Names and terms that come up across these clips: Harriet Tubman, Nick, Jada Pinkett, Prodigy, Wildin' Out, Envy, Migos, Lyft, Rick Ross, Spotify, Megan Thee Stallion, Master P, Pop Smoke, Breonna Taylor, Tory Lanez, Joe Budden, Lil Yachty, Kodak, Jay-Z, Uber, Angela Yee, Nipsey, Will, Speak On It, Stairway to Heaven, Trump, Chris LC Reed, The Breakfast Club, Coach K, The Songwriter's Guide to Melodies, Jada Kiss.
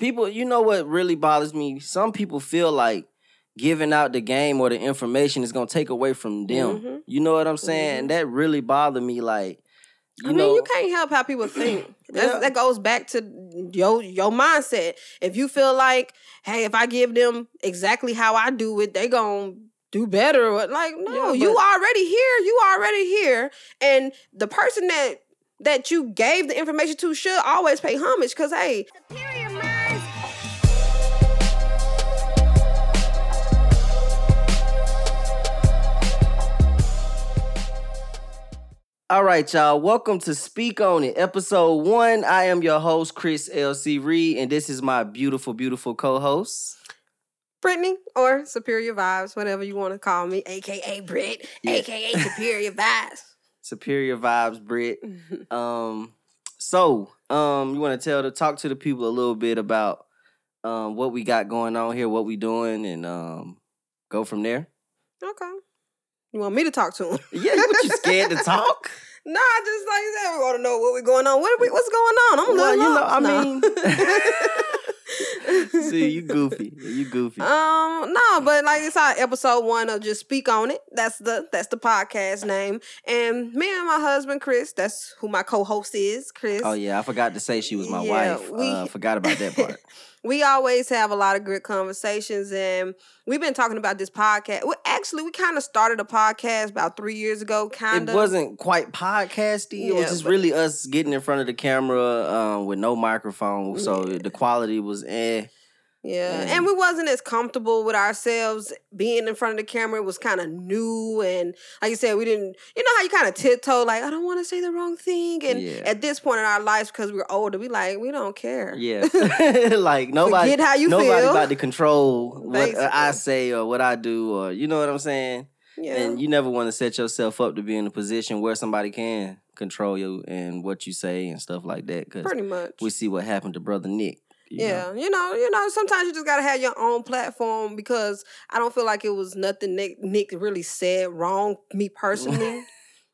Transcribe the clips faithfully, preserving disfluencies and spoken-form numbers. People, you know what really bothers me? Some people feel like giving out the game or the information is going to take away from them. Mm-hmm. You know what I'm saying? Mm-hmm. And that really bothered me, like, you I mean, know, you can't help how people think. Yeah. That goes back to your your mindset. If you feel like, hey, if I give them exactly how I do it, they gonna do better. Like, no, yeah, you already here. You already here. And the person that that you gave the information to should always pay homage because, hey. Superior minds. All right, y'all. Welcome to Speak On It, episode one. I am your host, Chris L C Reed, and this is my beautiful, beautiful co-host, Brittany, or Superior Vibes, whatever you want to call me, a k a. Britt, yeah. a k a. Superior Vibes. Superior Vibes, Britt. um, so, um, you want to tell the talk to the people a little bit about um, what we got going on here, what we doing, and um, go from there? Okay. You want me to talk to him? Yeah, what, you scared to talk? Nah, just like you said, we want to know what we're going on. What are we, what's going on? I'm well, you know, I nah. mean, see, you goofy, you goofy. Um, no, but like it's our episode one of just Speak On It. That's the that's the podcast name. And me and my husband Chris, that's who my co-host is, Chris. Oh yeah, I forgot to say she was my yeah, wife. We... Uh, forgot about that part. We always have a lot of good conversations, and we've been talking about this podcast. Well, actually, we kind of started a podcast about three years ago, kind of. It wasn't quite podcasty. Yeah, it was just but... really us getting in front of the camera um, with no microphone, so yeah. the quality was eh. Yeah, and, and we wasn't as comfortable with ourselves being in front of the camera. It was kind of new, and like you said, we didn't, you know how you kind of tiptoe, like, I don't want to say the wrong thing, and yeah. at this point in our lives, because we're older, we like, we don't care. Yeah, like, nobody, Forget how you nobody feel. about to control Basically. what I say or what I do, or you know what I'm saying? Yeah. And you never want to set yourself up to be in a position where somebody can control you and what you say and stuff like that, because pretty much we see what happened to Brother Nick. You yeah, know. you know, you know. Sometimes you just gotta have your own platform because I don't feel like it was nothing Nick, Nick really said wrong. Me personally,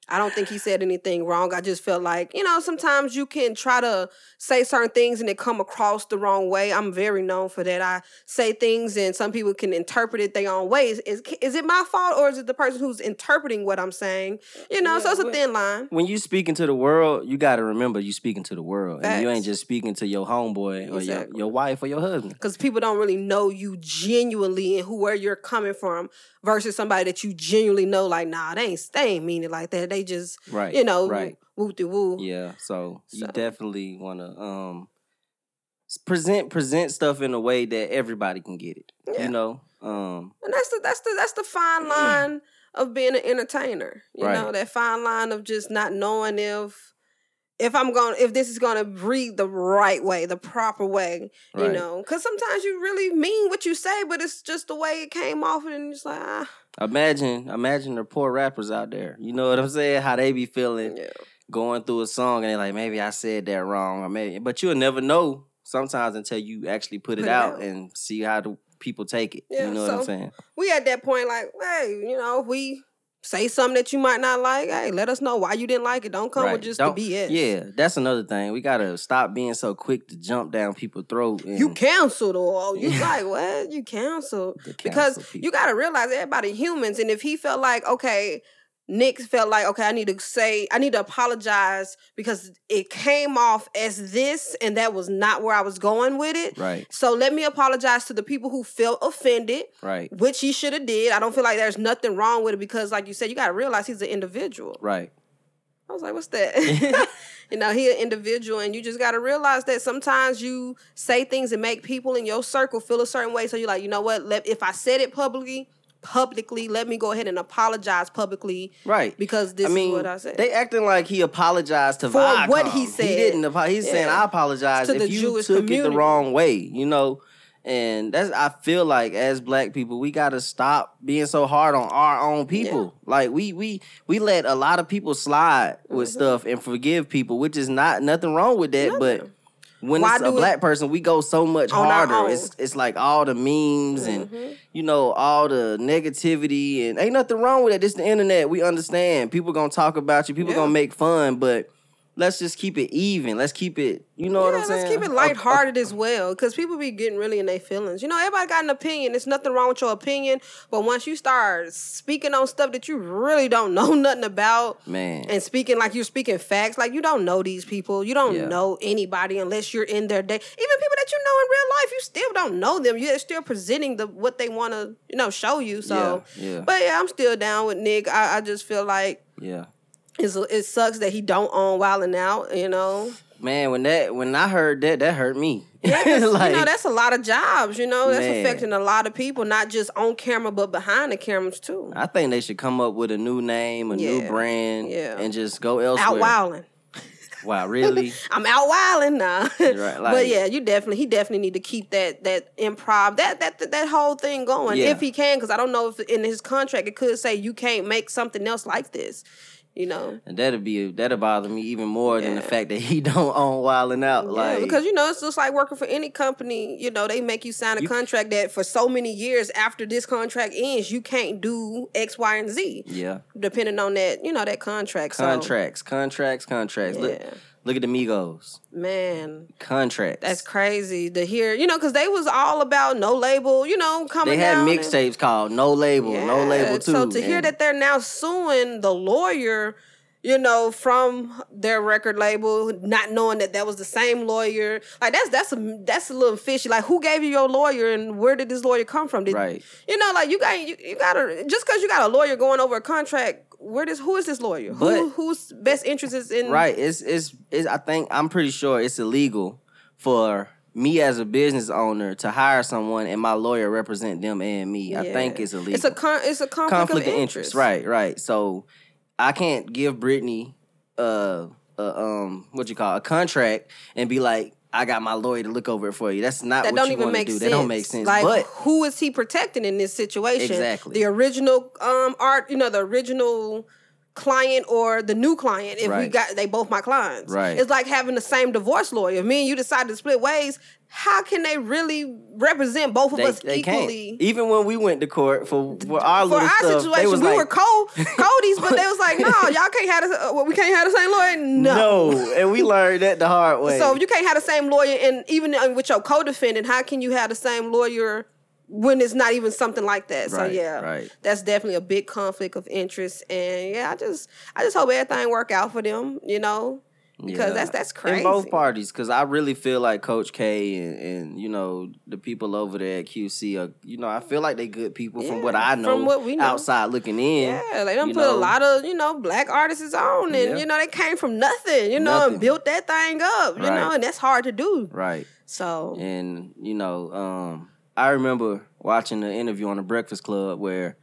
I don't think he said anything wrong. I just felt like, you know, sometimes you can try to say certain things and it come across the wrong way. I'm very known for that. I say things and some people can interpret it their own ways. Is is it my fault or is it the person who's interpreting what I'm saying? You know, yeah, so it's a thin line. When you speaking to the world, you got to remember you speaking to the world. Facts. And you ain't just speaking to your homeboy or exactly. your, your wife or your husband. Because people don't really know you genuinely and who where you're coming from versus somebody that you genuinely know like, nah, they ain't, they ain't mean it like that. They just right, you know right. woo-de-woo. Yeah, so, so you definitely want to um present present stuff in a way that everybody can get it. Yeah. You know, um, and that's the that's the that's the fine line of being an entertainer. You right. know, that fine line of just not knowing if if I'm going if this is gonna breathe the right way, the proper way. Right. You know, because sometimes you really mean what you say, but it's just the way it came off, and it's like ah. Imagine, imagine the poor rappers out there. You know what I'm saying? How they be feeling yeah. going through a song and they're like, maybe I said that wrong. Or maybe, but you'll never know sometimes until you actually put it, put it out, out and see how the people take it. Yeah, you know so what I'm saying? We at that point like, hey, you know, if we say something that you might not like, hey, let us know why you didn't like it. Don't come right. with just Don't, the B S. Yeah, that's another thing. We got to stop being so quick to jump down people's throat. And... You canceled or you like, what? You canceled. Because people. You got to realize everybody humans. And if he felt like, okay, Nick felt like, okay, I need to say, I need to apologize because it came off as this and that was not where I was going with it. Right. So let me apologize to the people who felt offended. Right. Which he should have did. I don't feel like there's nothing wrong with it because, like you said, you got to realize he's an individual. Right. I was like, what's that? You know, he an individual, and you just got to realize that sometimes you say things that make people in your circle feel a certain way. So you're like, you know what? Let, if I said it publicly, publicly, let me go ahead and apologize publicly. Right. Because this I mean, is what I said. They acting like he apologized to For Viacom. what he said. He didn't apologize. He's yeah. saying, I apologize to if the you Jewish took community. It the wrong way, you know? And that's, I feel like as black people, we got to stop being so hard on our own people. Yeah. Like, we we we let a lot of people slide with mm-hmm. stuff and forgive people, which is not nothing wrong with that, nothing. but... When Why it's a black it person, we go so much harder. It's it's like all the memes mm-hmm. and, you know, all the negativity. And ain't nothing wrong with it. It's the internet. We understand. People going to talk about you. People yeah. going to make fun. But let's just keep it even. Let's keep it, you know yeah, what I'm saying? Let's keep it lighthearted as well, because people be getting really in their feelings. You know, everybody got an opinion. There's nothing wrong with your opinion, but once you start speaking on stuff that you really don't know nothing about, man, and speaking like you're speaking facts, like you don't know these people. You don't yeah. know anybody unless you're in their day. Even people that you know in real life, you still don't know them. You're still presenting the what they want to, you know, show you. So, yeah, yeah. But yeah, I'm still down with Nick. I, I just feel like... yeah. It's, it sucks that he don't own Wildin' Out, you know. Man, when that when I heard that, that hurt me. Yeah, like, you know, that's a lot of jobs, you know. That's man. affecting a lot of people, not just on camera, but behind the cameras, too. I think they should come up with a new name, a yeah. new brand, yeah. and just go elsewhere. Out Wildin'. Wow, really? I'm out wilding now. Right, like, but yeah, you definitely he definitely need to keep that that improv that that that, that whole thing going yeah. if he can, because I don't know if in his contract it could say you can't make something else like this, you know. And that'd be that'd bother me even more yeah. than the fact that he don't own Wildin' Out, yeah, like because you know it's just like working for any company. You know they make you sign a you, contract that for so many years after this contract ends you can't do X, Y, and Z. Yeah, depending on that you know that contract. Contracts, so. contracts, contracts. Yeah. Look, Look at the Migos. Man. Contracts. That's crazy to hear. You know, because they was all about no label, you know, coming out. They had mixtapes and... called No Label, yeah. No Label too. So to and... hear that they're now suing the lawyer, you know, from their record label, not knowing that that was the same lawyer. Like, that's that's a, that's a little fishy. Like, who gave you your lawyer and where did this lawyer come from? Did, right. You know, like, you got you, you got to, just because you got a lawyer going over a contract, Where does who is this lawyer? But, who whose best interest is in right? It's, it's it's I think I'm pretty sure it's illegal for me as a business owner to hire someone and my lawyer represent them and me. Yeah. I think it's illegal. It's a con, it's a conflict, conflict of, of interest. interest. Right, right. So I can't give Brittany uh, a um what you call a contract and be like, I got my lawyer to look over it for you. That's not that what you want to do. Sense. That don't make sense. Like, but who is he protecting in this situation? Exactly. The original um, art, you know, the original client or the new client. If right. we got, they both my clients. Right. It's like having the same divorce lawyer. If me and you decide to split ways, how can they really represent both of they, us they equally? Can't. Even when we went to court for, for our for little our stuff, situation, they was we like, were co Cody's, but they was like, "No, y'all can't have the, well, we can't have the same lawyer." No, no, and we learned that the hard way. So if you can't have the same lawyer, and even with your co-defendant, how can you have the same lawyer when it's not even something like that? Right, so yeah, right. That's definitely a big conflict of interest, and yeah, I just I just hope everything work out for them, you know. Because yeah. that's that's crazy. In both parties, because I really feel like Coach K and, and, you know, the people over there at Q C are, you know, I feel like they good people yeah, from what I know, from what we know outside looking in. Yeah, they done put know. a lot of, you know, black artists on and, yeah. you know, they came from nothing, you know, nothing. and built that thing up, you right. know, and that's hard to do. Right. So. And, you know, um, I remember watching an interview on The Breakfast Club where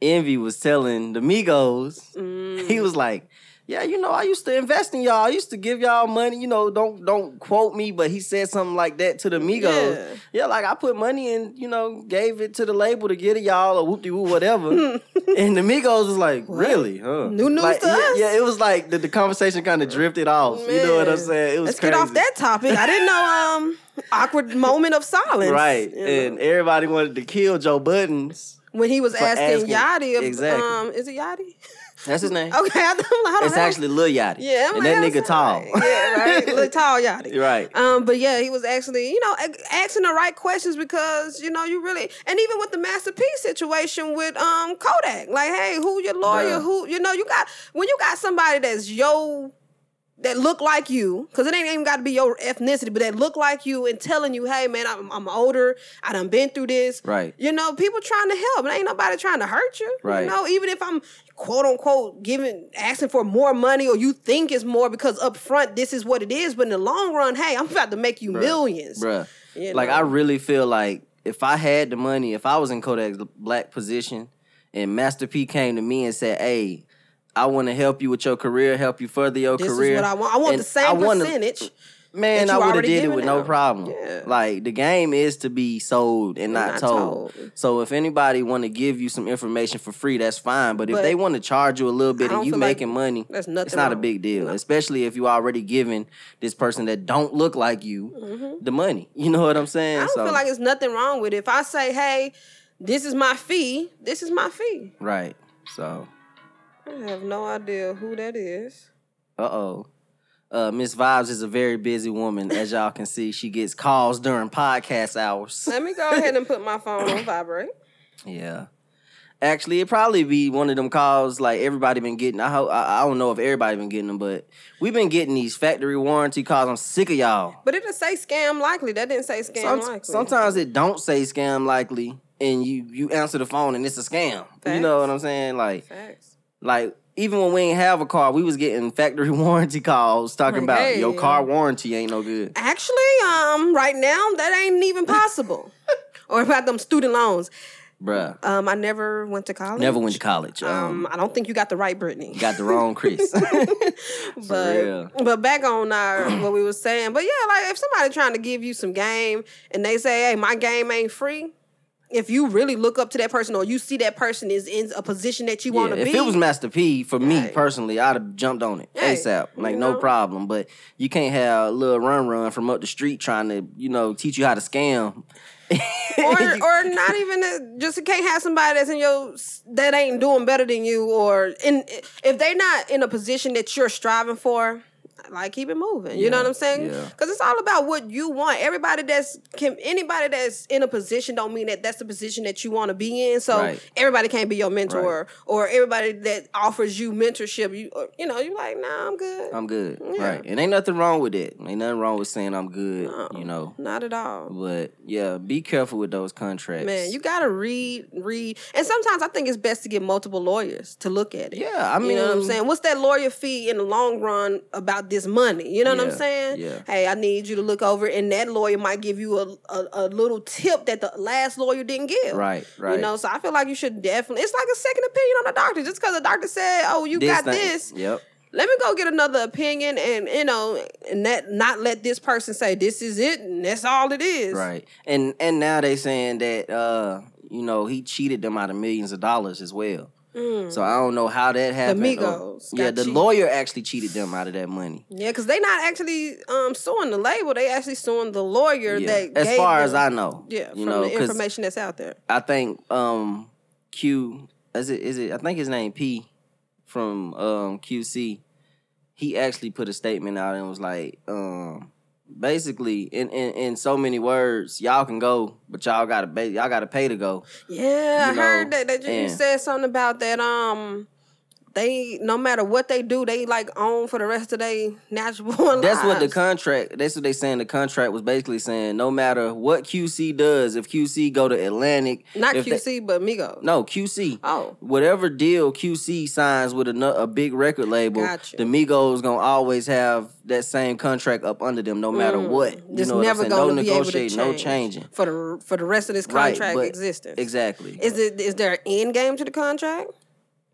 Envy was telling the Migos, mm. he was like, yeah, you know, I used to invest in y'all. I used to give y'all money. You know, don't don't quote me, but he said something like that to the Migos. Yeah, yeah like I put money in, you know, gave it to the label to get it y'all or whoop-de-whoop, whatever. And the Migos was like, really? Huh? New news like, to yeah, us? Yeah, it was like the, the conversation kind of drifted off. Man. You know what I'm saying? It was Let's crazy. Get off that topic. I didn't know um awkward moment of silence. Right. You know? And everybody wanted to kill Joe Budden. When he was asking, asking Yachty. Exactly. Um, is it Yachty? That's his name. Okay, I'm like, how it's actually Lil Yachty. Yeah, I'm and like, that nigga tall. Right. Yeah, right. Lil Tall Yachty. Right. Um, but yeah, he was actually, you know, asking the right questions because you know you really, and even with the Master P situation with um Kodak, like, hey, who your lawyer? Bruh. Who you know you got when you got somebody that's yo that look like you, because it ain't even got to be your ethnicity, but that look like you and telling you, hey, man, I'm, I'm older. I done been through this. Right. You know, people trying to help. And ain't nobody trying to hurt you. Right. You know, even if I'm, quote, unquote, giving, asking for more money or you think it's more because up front this is what it is. But in the long run, hey, I'm about to make you Bruh. millions. Bruh. You know? Like, I really feel like if I had the money, if I was in Kodak's black position and Master P came to me and said, hey, I want to help you with your career, help you further your this career. This is what I want. I want and the same wanna, percentage. Man, I would have did it with out. no problem. Yeah. Like, the game is to be sold and not, not told. told. So if anybody want to give you some information for free, that's fine. But, but if they want to charge you a little bit and you making like money, that's nothing it's not wrong. a big deal. No. Especially if you already giving this person that don't look like you mm-hmm. the money. You know what I'm saying? I don't so. feel like there's nothing wrong with it. If I say, hey, this is my fee, this is my fee. Right. So... I have no idea who that is. Uh-oh. Uh, Miss Vibes is a very busy woman. As y'all can see, she gets calls during podcast hours. Let me go ahead and put my phone on vibrate. Yeah. Actually, it probably be one of them calls like everybody been getting. I hope, I, I don't know if everybody been getting them, but we've been getting these factory warranty calls. I'm sick of y'all. But it didn't say scam likely. That didn't say scam Some, likely. Sometimes it don't say scam likely, and you, you answer the phone and it's a scam. Facts. You know what I'm saying? Like, Facts. like even when we ain't have a car, we was getting factory warranty calls talking about hey. your car warranty ain't no good. Actually, um, right now that ain't even possible. Or about them student loans. Bruh. Um, I never went to college. Never went to college. Um, um, I don't think you got the right Brittany. You got the wrong Chris. but but back on our what we were saying. But yeah, like if somebody trying to give you some game and they say, "Hey, my game ain't free." If you really look up to that person or you see that person is in a position that you yeah, want to be. If it was Master P, for me right. personally, I'd have jumped on it hey, ASAP. Like, no know. problem. But you can't have a little run-run from up the street trying to, you know, teach you how to scam. or or not even, a, just you can't have somebody that's in your, that ain't doing better than you. Or in if they're not in a position that you're striving for, like, keep it moving. You yeah, know what I'm saying? Because yeah. it's all about what you want. Everybody that's can, anybody that's in a position don't mean that that's the position that you want to be in. So right. everybody can't be your mentor, right. or everybody that offers you mentorship. You you know, you're like, nah, I'm good. I'm good. Yeah. Right. And ain't nothing wrong with it. Ain't nothing wrong with saying I'm good. No, you know, not at all. But yeah, be careful with those contracts. Man, you gotta read, read, and sometimes I think it's best to get multiple lawyers to look at it. Yeah, I mean, you know what I'm saying? What's that lawyer fee in the long run about this? Money, you know yeah, what I'm saying? Yeah. Hey, I need you to look over, and that lawyer might give you a, a a little tip that the last lawyer didn't give. Right, right. You know, so I feel like you should definitely. It's like a second opinion on the doctor. Just because the doctor said, "Oh, you this got thing. this," yep. Let me go get another opinion, and you know, and that not let this person say this is it, and that's all it is. Right, and and now they saying that uh, you know, he cheated them out of millions of dollars as well. Mm. So I don't know how that happened. The Migos. Or, yeah, the cheated. lawyer actually cheated them out of that money. Yeah, because they not actually um, suing the label. They actually suing the lawyer yeah. that as gave far them, as I know. Yeah, you from know, the information that's out there. I think um, Q, is it, is it? I think his name P from um, Q C, he actually put a statement out and was like, um, basically, in, in, in so many words, y'all can go, but y'all gotta pay, y'all gotta pay to go. Yeah, you know? I heard that, that you and said something about that. Um, they no matter what they do, they like own for the rest of their natural lives. That's what the contract. That's what they saying. The contract was basically saying no matter what Q C does, if Q C go to Atlantic, not Q C they, but Migos. No, Q C. Oh, whatever deal Q C signs with a, a big record label, the Migos gonna always have that same contract up under them, no matter mm. what. You it's know never what I'm saying? No negotiating, no changing for the for the rest of this contract right, existence. Exactly. Is it is there an end game to the contract?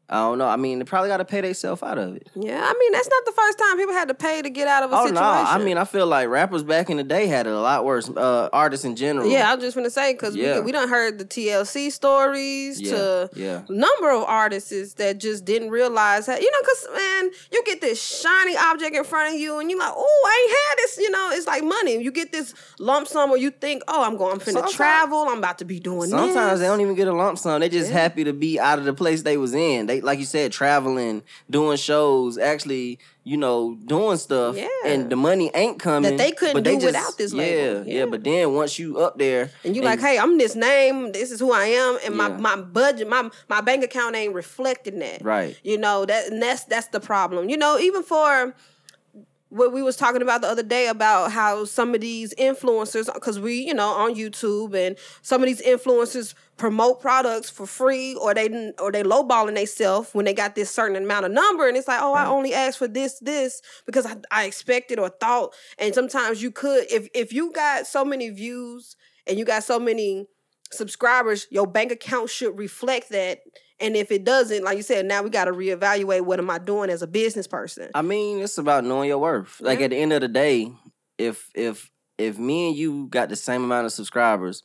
I don't know. I mean, they probably got to pay themselves out of it. Yeah, I mean, that's not the first time people had to pay to get out of a oh, situation. Oh, no. I mean, I feel like rappers back in the day had it a lot worse. Uh, artists in general. Yeah, I was just going to say, because yeah. we, we done heard the T L C stories yeah, to a yeah. number of artists that just didn't realize how, you know, because, man, you get this shiny object in front of you, and you're like, oh, I ain't had this, you know, it's like money. You get this lump sum, or you think, oh, I'm going to travel, I'm about to be doing sometimes this. Sometimes they don't even get a lump sum. They just yeah. happy to be out of the place they was in. They like you said, traveling, doing shows, actually, you know, doing stuff, yeah. and the money ain't coming. That they couldn't but do they just, without this label. Yeah, yeah, yeah, but then once you up there. And you and, like, hey, I'm this name, this is who I am, and yeah. my, my budget, my my bank account ain't reflecting that. Right. You know, that and that's, that's the problem. You know, even for what we was talking about the other day about how some of these influencers, because we, you know, on YouTube, and some of these influencers promote products for free, or they or they lowballing themselves when they got this certain amount of number, and it's like, oh, I only asked for this, this, because I, I expected or thought, and sometimes you could, if if you got so many views and you got so many subscribers, your bank account should reflect that. And if it doesn't, like you said, now we got to reevaluate what am I doing as a business person. I mean, it's about knowing your worth. Like yeah. at the end of the day, if if if me and you got the same amount of subscribers,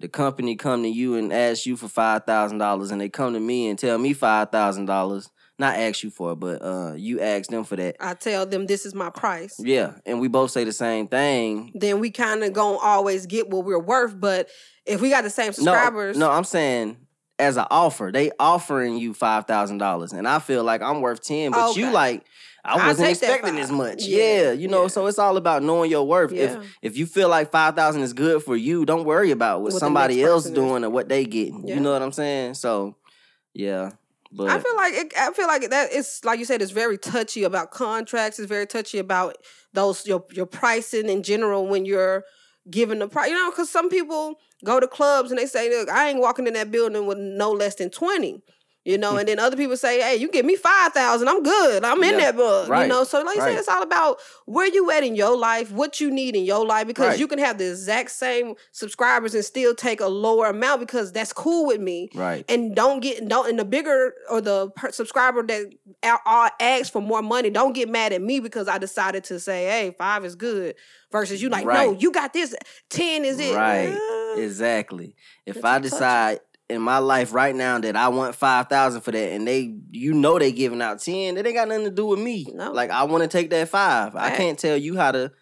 the company come to you and ask you for five thousand dollars, and they come to me and tell me five thousand dollars, not ask you for it, but uh, you ask them for that. I tell them this is my price. Yeah, and we both say the same thing. Then we kind of gonna always get what we're worth, but if we got the same subscribers. No, no I'm saying... as an offer, they offering you five thousand dollars, and I feel like I'm worth ten, but okay. you like I wasn't expecting as much. Yeah, yeah you know, yeah. So it's all about knowing your worth. Yeah. If if you feel like five thousand is good for you, don't worry about what, what somebody else is doing or what they getting. Yeah. You know what I'm saying? So, yeah. But I feel like it, I feel like that it's like you said, it's very touchy about contracts. It's very touchy about those your your pricing in general when you're giving the price. You know, because some people go to clubs and they say, "Look, I ain't walking in that building with no less than twenty." You know, and then other people say, "Hey, you give me five thousand, I'm good. I'm in yeah, that book." Right, you know, so like you right. said, it's all about where you at in your life, what you need in your life, because right. you can have the exact same subscribers and still take a lower amount because that's cool with me. Right. And don't get don't and the bigger or the per- subscriber that asks for more money, don't get mad at me because I decided to say, "Hey, five is good." Versus you like, right. "No, you got this. Ten is it." Right. Yeah. Exactly. If that's I decide. Touch. In my life right now that I want five thousand for that and they, you know they giving out ten, that ain't got nothing to do with me. No. Like, I want to take that five. Right. I can't tell you how to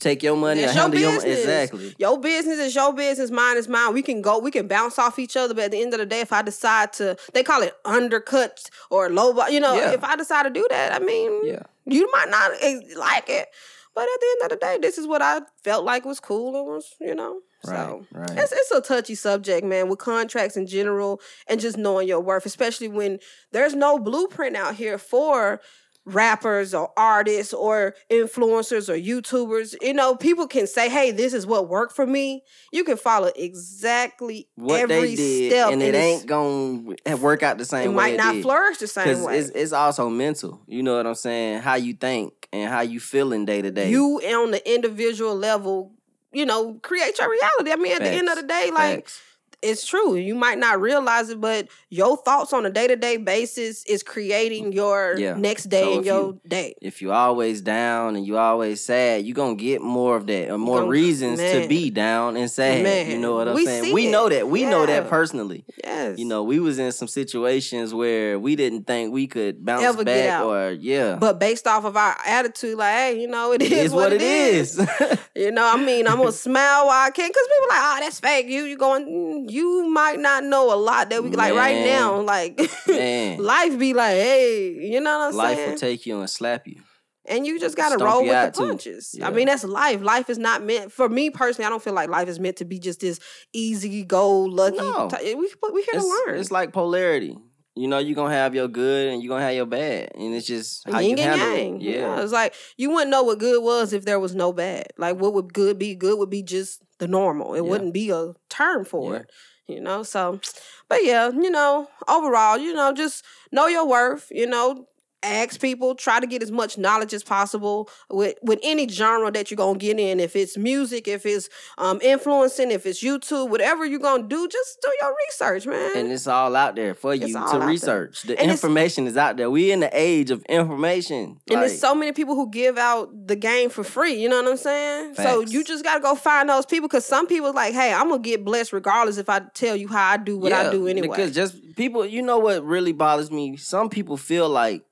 take your money and handle your money. Exactly. Your business is your business, mine is mine. We can go, we can bounce off each other, but at the end of the day, if I decide to, they call it undercuts or low, you know, yeah. if I decide to do that, I mean, yeah. you might not like it, but at the end of the day, this is what I felt like was cool and was, you know. So right, right. It's, it's a touchy subject, man, with contracts in general and just knowing your worth, especially when there's no blueprint out here for rappers or artists or influencers or YouTubers. You know, people can say, "Hey, this is what worked for me." You can follow exactly what every they did, step. And it ain't going to work out the same it way. Might it might not did. Flourish the same way. It's, it's also mental. You know what I'm saying? How you think and how you feeling day to day. You on the individual level. You know, create your reality. I mean, at Facts. The end of the day, like, Facts. It's true. You might not realize it, but your thoughts on a day-to-day basis is creating your yeah. next day so and your you, day. If you always down and you always sad, you're going to get more of that or more reasons man. To be down and sad. Man. You know what I'm we saying? We it. Know that. We yeah. know that personally. Yes. You know, we was in some situations where we didn't think we could bounce Ever back or, yeah. But based off of our attitude, like, hey, you know, it is, it is what, what it is. is. You know, I mean, I'm going to smile while I can because people like, oh, that's fake. You, you going... Mm, you might not know a lot that we like man. Right now. Like life be like, hey, you know what I'm life saying? Life will take you and slap you. And you just gotta Stomp roll with the punches. Yeah. I mean, that's life. Life is not meant for me personally. I don't feel like life is meant to be just this easy go lucky. No. T- we we here it's, to learn. It's like polarity. You know, you're going to have your good and you're going to have your bad. And it's just how Yin you handle yang. It. Yeah. yeah. It's like, you wouldn't know what good was if there was no bad. Like, what would good be? Good would be just the normal. It yeah. wouldn't be a term for yeah. it, you know? So, but yeah, you know, overall, you know, just know your worth, you know? Ask people, try to get as much knowledge as possible with, with any genre that you're going to get in. If it's music, if it's um, influencing, if it's YouTube, whatever you're going to do, just do your research, man. And it's all out there for you to research. The information is out there. We in the age of information. And like, there's so many people who give out the game for free, you know what I'm saying? Facts. So you just got to go find those people because some people like, hey, I'm going to get blessed regardless if I tell you how I do what yeah, I do anyway. Because just people, you know what really bothers me? Some people feel like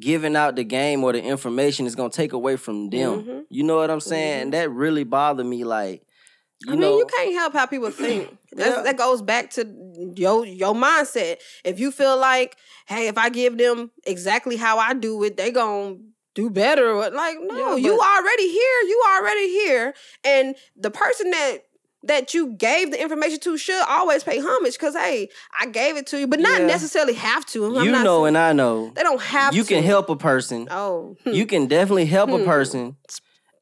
giving out the game or the information is going to take away from them. Mm-hmm. You know what I'm saying? Mm-hmm. And that really bothered me. Like, you I mean, know, you can't help how people think. yeah. That goes back to your, your mindset. If you feel like, hey, if I give them exactly how I do it, they going to do better. Like, no, yeah, you already here. You already here. And the person that that you gave the information to should always pay homage because, hey, I gave it to you, but not yeah. necessarily have to. I'm you not know saying, and I know. They don't have you to. You can help a person. Oh. Hmm. You can definitely help hmm. a person.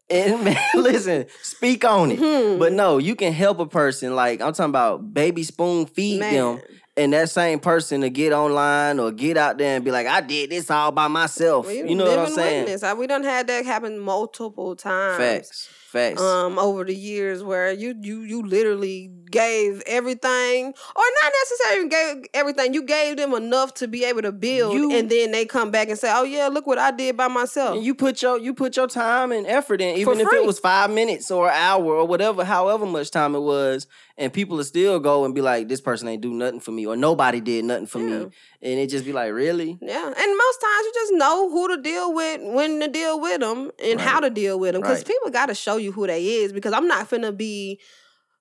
And man, listen, speak on it. Hmm. But no, you can help a person. Like, I'm talking about baby spoon feed man. Them. And that same person to get online or get out there and be like, I did this all by myself. Well, you, you know what I'm saying? Witness. We done had that happen multiple times. Facts. Facts. Um, over the years where you you you literally gave everything, or not necessarily gave everything, you gave them enough to be able to build, you, and then they come back and say, oh yeah, look what I did by myself. And you put your you put your time and effort in, even if it was five minutes or an hour or whatever, however much time it was, and people will still go and be like, this person ain't do nothing for me, or nobody did nothing for yeah. me. And it just be like, really? Yeah. And most times you just know who to deal with, when to deal with them, and right. how to deal with them. Because right. people got to show you who they is, because I'm not finna be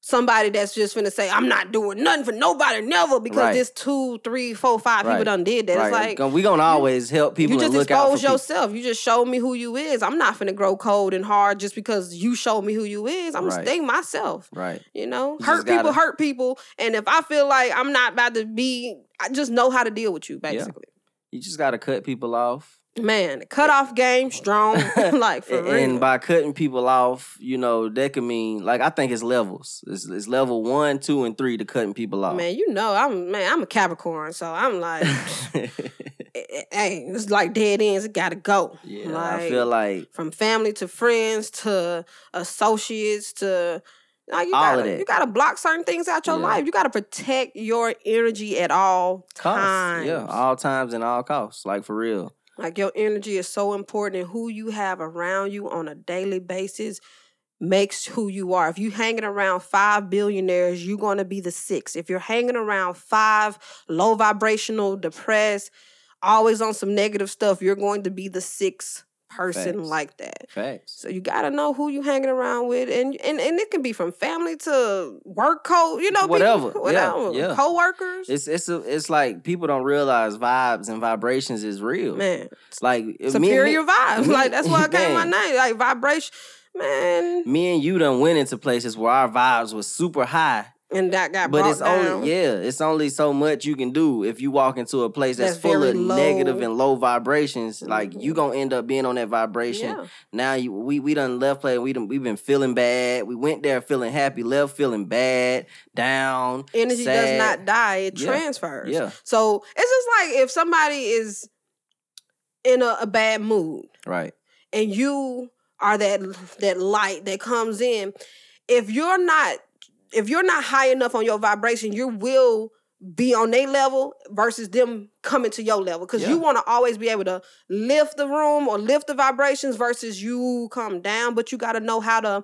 somebody that's just finna say, I'm not doing nothing for nobody, never, because right. this two, three, four, five right. people done did that. Right. It's like... we gonna always help people and look out for people. You just expose yourself. You just show me who you is. I'm not finna grow cold and hard just because you show me who you is. I'm right. gonna stay myself. Right. You know? You hurt gotta... people, hurt people. And if I feel like I'm not about to be... I just know how to deal with you, basically. Yeah. You just gotta cut people off. Man, cut-off game, strong, like, for real. And by cutting people off, you know, that could mean, like, I think it's levels. It's, it's level one, two, and three to cutting people off. Man, you know, I'm man, I'm a Capricorn, so I'm like, hey, it's like dead ends, it gotta go. Yeah, like, I feel like... from family to friends to associates to... No, you all gotta, of that. You got to block certain things out your yeah. life. You got to protect your energy at all costs. times. Yeah, all times and all costs, like, for real. Like, your energy is so important, and who you have around you on a daily basis makes who you are. If you're hanging around five billionaires, you're going to be the sixth. If you're hanging around five low vibrational, depressed, always on some negative stuff, you're going to be the sixth person. Facts. Like that. Facts. So you got to know who you hanging around with, and, and and it can be from family to work co, you know, whatever, people, whatever, yeah, yeah. coworkers. It's it's a, it's like people don't realize vibes and vibrations is real, man. It's like Superior me, Vibes, me, like that's why I came my name, like vibration, man. Me and you done went into places where our vibes was super high. And that got but brought it's down. Only, yeah, it's only so much you can do if you walk into a place that's, that's full of low. negative and low vibrations. Mm-hmm. Like, you gonna end up being on that vibration. Yeah. Now you, we we done left play. We done we been feeling bad. We went there feeling happy. Left feeling bad, down. Energy sad. does not die. It yeah. transfers. Yeah. So it's just like if somebody is in a, a bad mood, right? And you are that that light that comes in. If you're not If you're not high enough on your vibration, you will be on their level versus them coming to your level. Because yeah. you want to always be able to lift the room or lift the vibrations versus you come down. But you got to know how to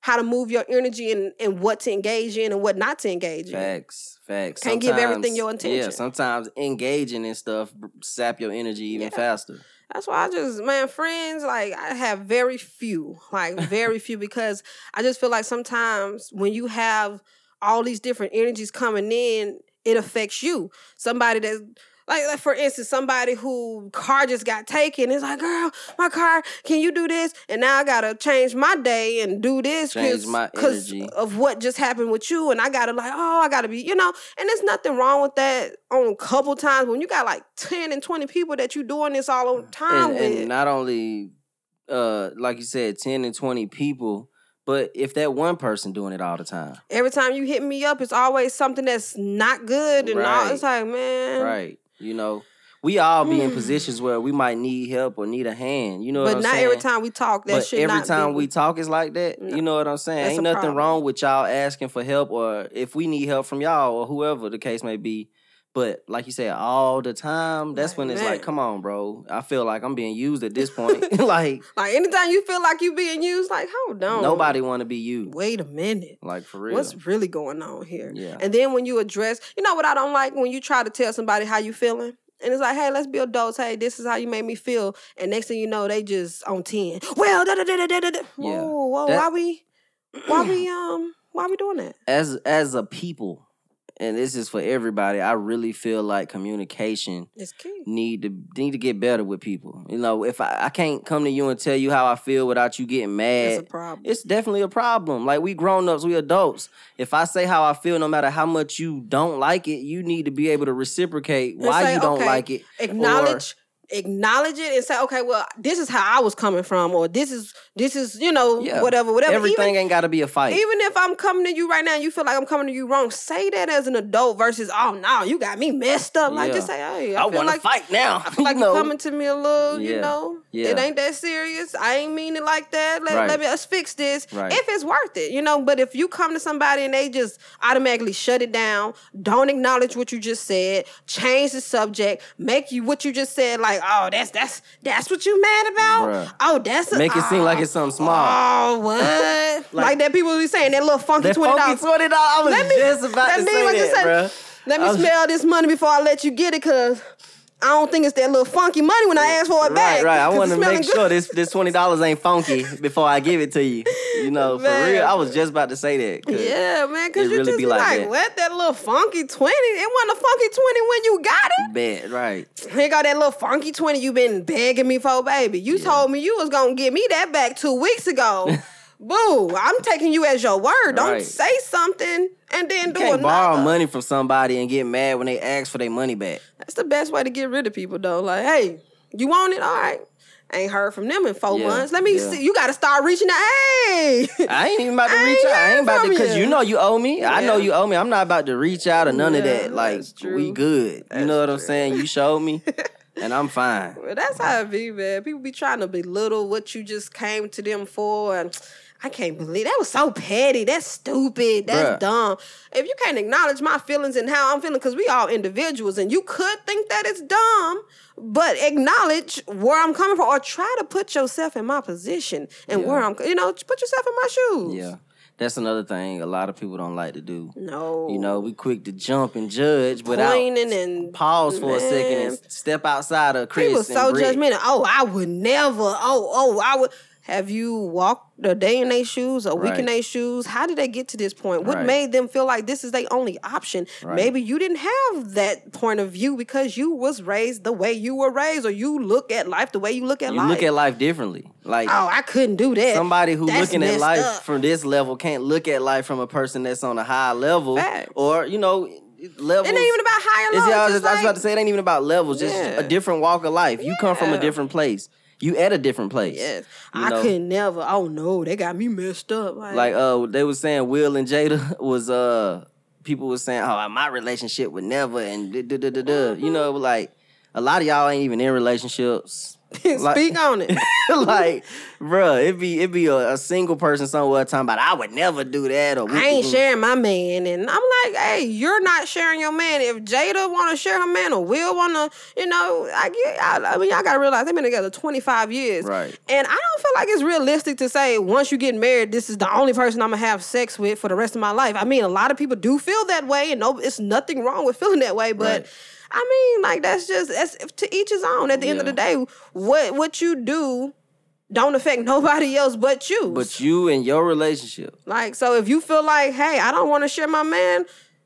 how to move your energy and, and what to engage in and what not to engage in. Facts, facts. Can't sometimes, give everything your attention. Yeah, sometimes engaging in stuff sap your energy even yeah. faster. That's why I just, man, friends, like, I have very few, like, very few, because I just feel like sometimes when you have all these different energies coming in, it affects you. Somebody that's, like, like for instance, somebody who car just got taken, it's like, girl, my car, can you do this? And now I got to change my day and do this because of what just happened with you. And I got to, like, oh, I got to be, you know, and there's nothing wrong with that. On a couple times when you got like ten and twenty people that you doing this all on time and, with. And not only, uh, like you said, ten and twenty people, but if that one person doing it all the time. Every time you hit me up, it's always something that's not good. And right. all, it's like, man. Right. You know, we all be mm. in positions where we might need help or need a hand. You know but what I'm saying? But not every time we talk, that but should every not time be... we talk is like that. No. You know what I'm saying? That's Ain't nothing problem. wrong with y'all asking for help or if we need help from y'all or whoever the case may be. But like you said, all the time, that's like, when it's man. like, come on, bro. I feel like I'm being used at this point. like, like anytime you feel like you being used, like, hold on. Nobody want to be used. Wait a minute. Like, for real. What's really going on here? Yeah. And then when you address, you know what I don't like? When you try to tell somebody how you feeling. And it's like, hey, let's be adults. Hey, this is how you made me feel. And next thing you know, they just on ten. Well, da da da da da da. Yeah. Whoa, whoa. That, why we, why we, um, why we doing that? As as a people. And this is for everybody. I really feel like communication is key. Need to need to get better with people. You know, if I, I can't come to you and tell you how I feel without you getting mad, it's a problem. It's definitely a problem. Like, we grown ups, we adults. If I say how I feel, no matter how much you don't like it, you need to be able to reciprocate and why say, you don't okay, like it. Acknowledge. Or, acknowledge it and say, okay, well, this is how I was coming from, or this is, this is, you know, yeah. whatever, whatever. Everything even, ain't got to be a fight. Even if I'm coming to you right now and you feel like I'm coming to you wrong, say that as an adult versus, oh, no, you got me messed up. Like, yeah. just say, hey, I, I want like, to fight now. I feel like no. you're coming to me a little, yeah. you know, yeah. it ain't that serious. I ain't mean it like that. Let, right. let me, let's fix this. Right. If it's worth it, you know, but if you come to somebody and they just automatically shut it down, don't acknowledge what you just said, change the subject, make you what you just said, like, oh, that's that's that's what you mad about? Bruh. Oh, that's a, make it oh, seem like it's something small. Oh, what? like, like that people be saying that little funky that twenty dollars. Funky twenty dollars. I was let just me, about to say that, bruh. Let me, that, say, let me smell this money before I let you get it, cause I don't think it's that little funky money when I ask for it right, back. Right, right. I want to make good. sure this this twenty dollars ain't funky before I give it to you. You know, man. For real. I was just about to say that. Yeah, man, because you really just be like, like that. What? That little funky twenty? It wasn't a funky twenty when you got it. Bet, right. Here go that little funky twenty you been begging me for, baby. You yeah. told me you was going to give me that back two weeks ago. Boo, I'm taking you as your word. Don't right. say something and then you do can't another. Borrow money from somebody and get mad when they ask for their money back. That's the best way to get rid of people, though. Like, hey, you want it? All right. Ain't heard from them in four yeah, months. Let me yeah. see. You got to start reaching out. Hey. I ain't even about to I reach out. I ain't about to, because you know you owe me. Yeah. I know you owe me. I'm not about to reach out or none yeah, of that. Like, we good. That's you know what true. I'm saying? You showed me. And I'm fine. Well, that's how it be, man. People be trying to belittle what you just came to them for. And I can't believe that was so petty. That's stupid. That's Bruh. dumb. If you can't acknowledge my feelings and how I'm feeling, because we all individuals, and you could think that it's dumb, but acknowledge where I'm coming from, or try to put yourself in my position and yeah. where I'm, you know, put yourself in my shoes. Yeah. That's another thing a lot of people don't like to do. No. You know, we quick to jump and judge without and, pause for man. a second and step outside of Chris people and so Britt. Judgmental. Oh, I would never. Oh, oh, I would. Have you walked a day in their shoes, a week right. in their shoes? How did they get to this point? What right. made them feel like this is their only option? Right. Maybe you didn't have that point of view because you was raised the way you were raised, or you look at life the way you look at you life. You look at life differently. Like, oh, I couldn't do that. Somebody who's looking at life up. from this level can't look at life from a person that's on a high level. Facts. Or, you know... Levels. It ain't even about higher levels. I was, just, like, I was about to say, it ain't even about levels. Just yeah. a different walk of life. You yeah. come from a different place. You at a different place. Yes. You I know? could never. Oh, no. They got me messed up. Like, like uh, they was saying Will and Jada was, uh, people was saying, oh, my relationship would never, and da-da-da-da-da. You know, like, a lot of y'all ain't even in relationships. Speak like, on it. Like, bruh, it be it be a, a single person somewhere talking about I would never do that, or I ain't do. sharing my man. And I'm like, hey, you're not sharing your man. If Jada wanna share her man, or Will wanna, you know, I get I, I mean y'all gotta realize they've been together twenty-five years. Right. And I don't feel like it's realistic to say once you get married, this is the only person I'm gonna have sex with for the rest of my life. I mean, a lot of people do feel that way, and no, it's nothing wrong with feeling that way, but right. I mean, like, that's just, that's to each his own. At the yeah. end of the day, what what you do don't affect nobody else but you. But you and your relationship. Like, so if you feel like, hey, I don't want to share my man,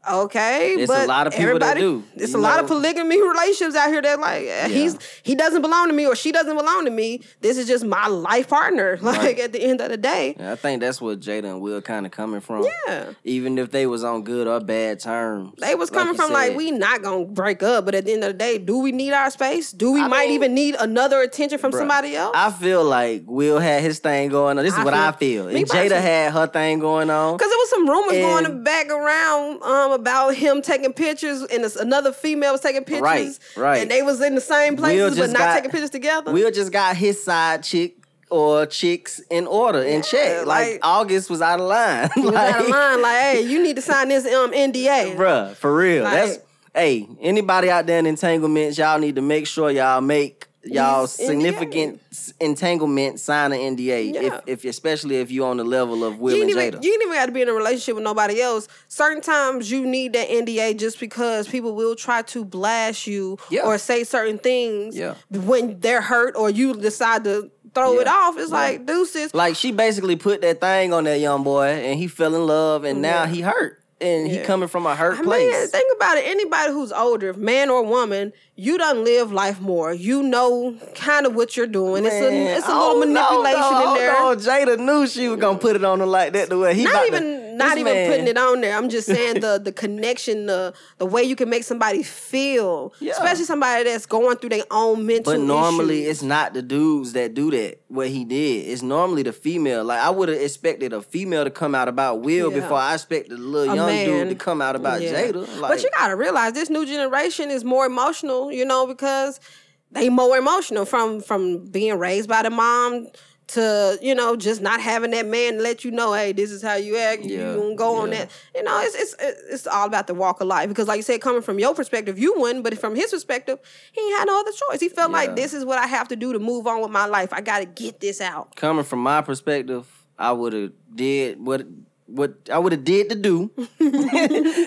okay. It's but a lot of people that do. It's a know? lot of polygamy relationships out here that, like, yeah. he's he doesn't belong to me, or she doesn't belong to me. This is just my life partner, like, right. at the end of the day. Yeah, I think that's what Jada and Will kind of coming from. Yeah. Even if they was on good or bad terms. They was coming like from, said. like, we not going to break up, but at the end of the day, do we need our space? Do we I might mean, even need another attention from bruh, somebody else? I feel like Will had his thing going on. This is I what feel, I feel. And Jada personally. had her thing going on. Because there was some rumors and, going back around, um, about him taking pictures, and another female was taking pictures, right, right. and they was in the same places but not got, taking pictures together. Will just got his side chick or chicks in order, in yeah, check. Like, like August was out of line. He was like, out of line. Like, hey, you need to sign this um N D A, bruh. For real. Like, that's hey. Anybody out there in entanglements, y'all need to make sure y'all make y'all significant N D A. Entanglement sign an N D A, yeah. if, if especially if you on the level of Will and Jada. Even, you ain't even got to be in a relationship with nobody else. Certain times you need that N D A just because people will try to blast you yeah. or say certain things yeah. when they're hurt, or you decide to throw yeah. it off. It's right. like, deuces. Like, she basically put that thing on that young boy, and he fell in love, and now yeah. he hurt. And yeah. he coming from a hurt I place. Mean, think about it. Anybody who's older, man or woman, you done live life more. You know kind of what you're doing. Man. It's a, it's a oh, little manipulation no, no, in there. Oh, no. Jada knew she was going to put it on him like that. The way he Not even... To- Not even man. putting it on there. I'm just saying the the connection, the the way you can make somebody feel, yeah. especially somebody that's going through their own mental. But normally issues. It's not the dudes that do that. What he did, it's normally the female. Like, I would have expected a female to come out about Will yeah. before I expected a little a young man. dude to come out about yeah. Jada. Like, but you gotta realize this new generation is more emotional, you know, because they more emotional from from being raised by the mom. To, you know, just not having that man to let you know, hey, this is how you act. Yeah, you don't go yeah. on that. You know, it's it's it's all about the walk of life. Because like you said, coming from your perspective, you wouldn't. But from his perspective, he ain't had no other choice. He felt yeah. like this is what I have to do to move on with my life. I got to get this out. Coming from my perspective, I would have did what what I would have did to do,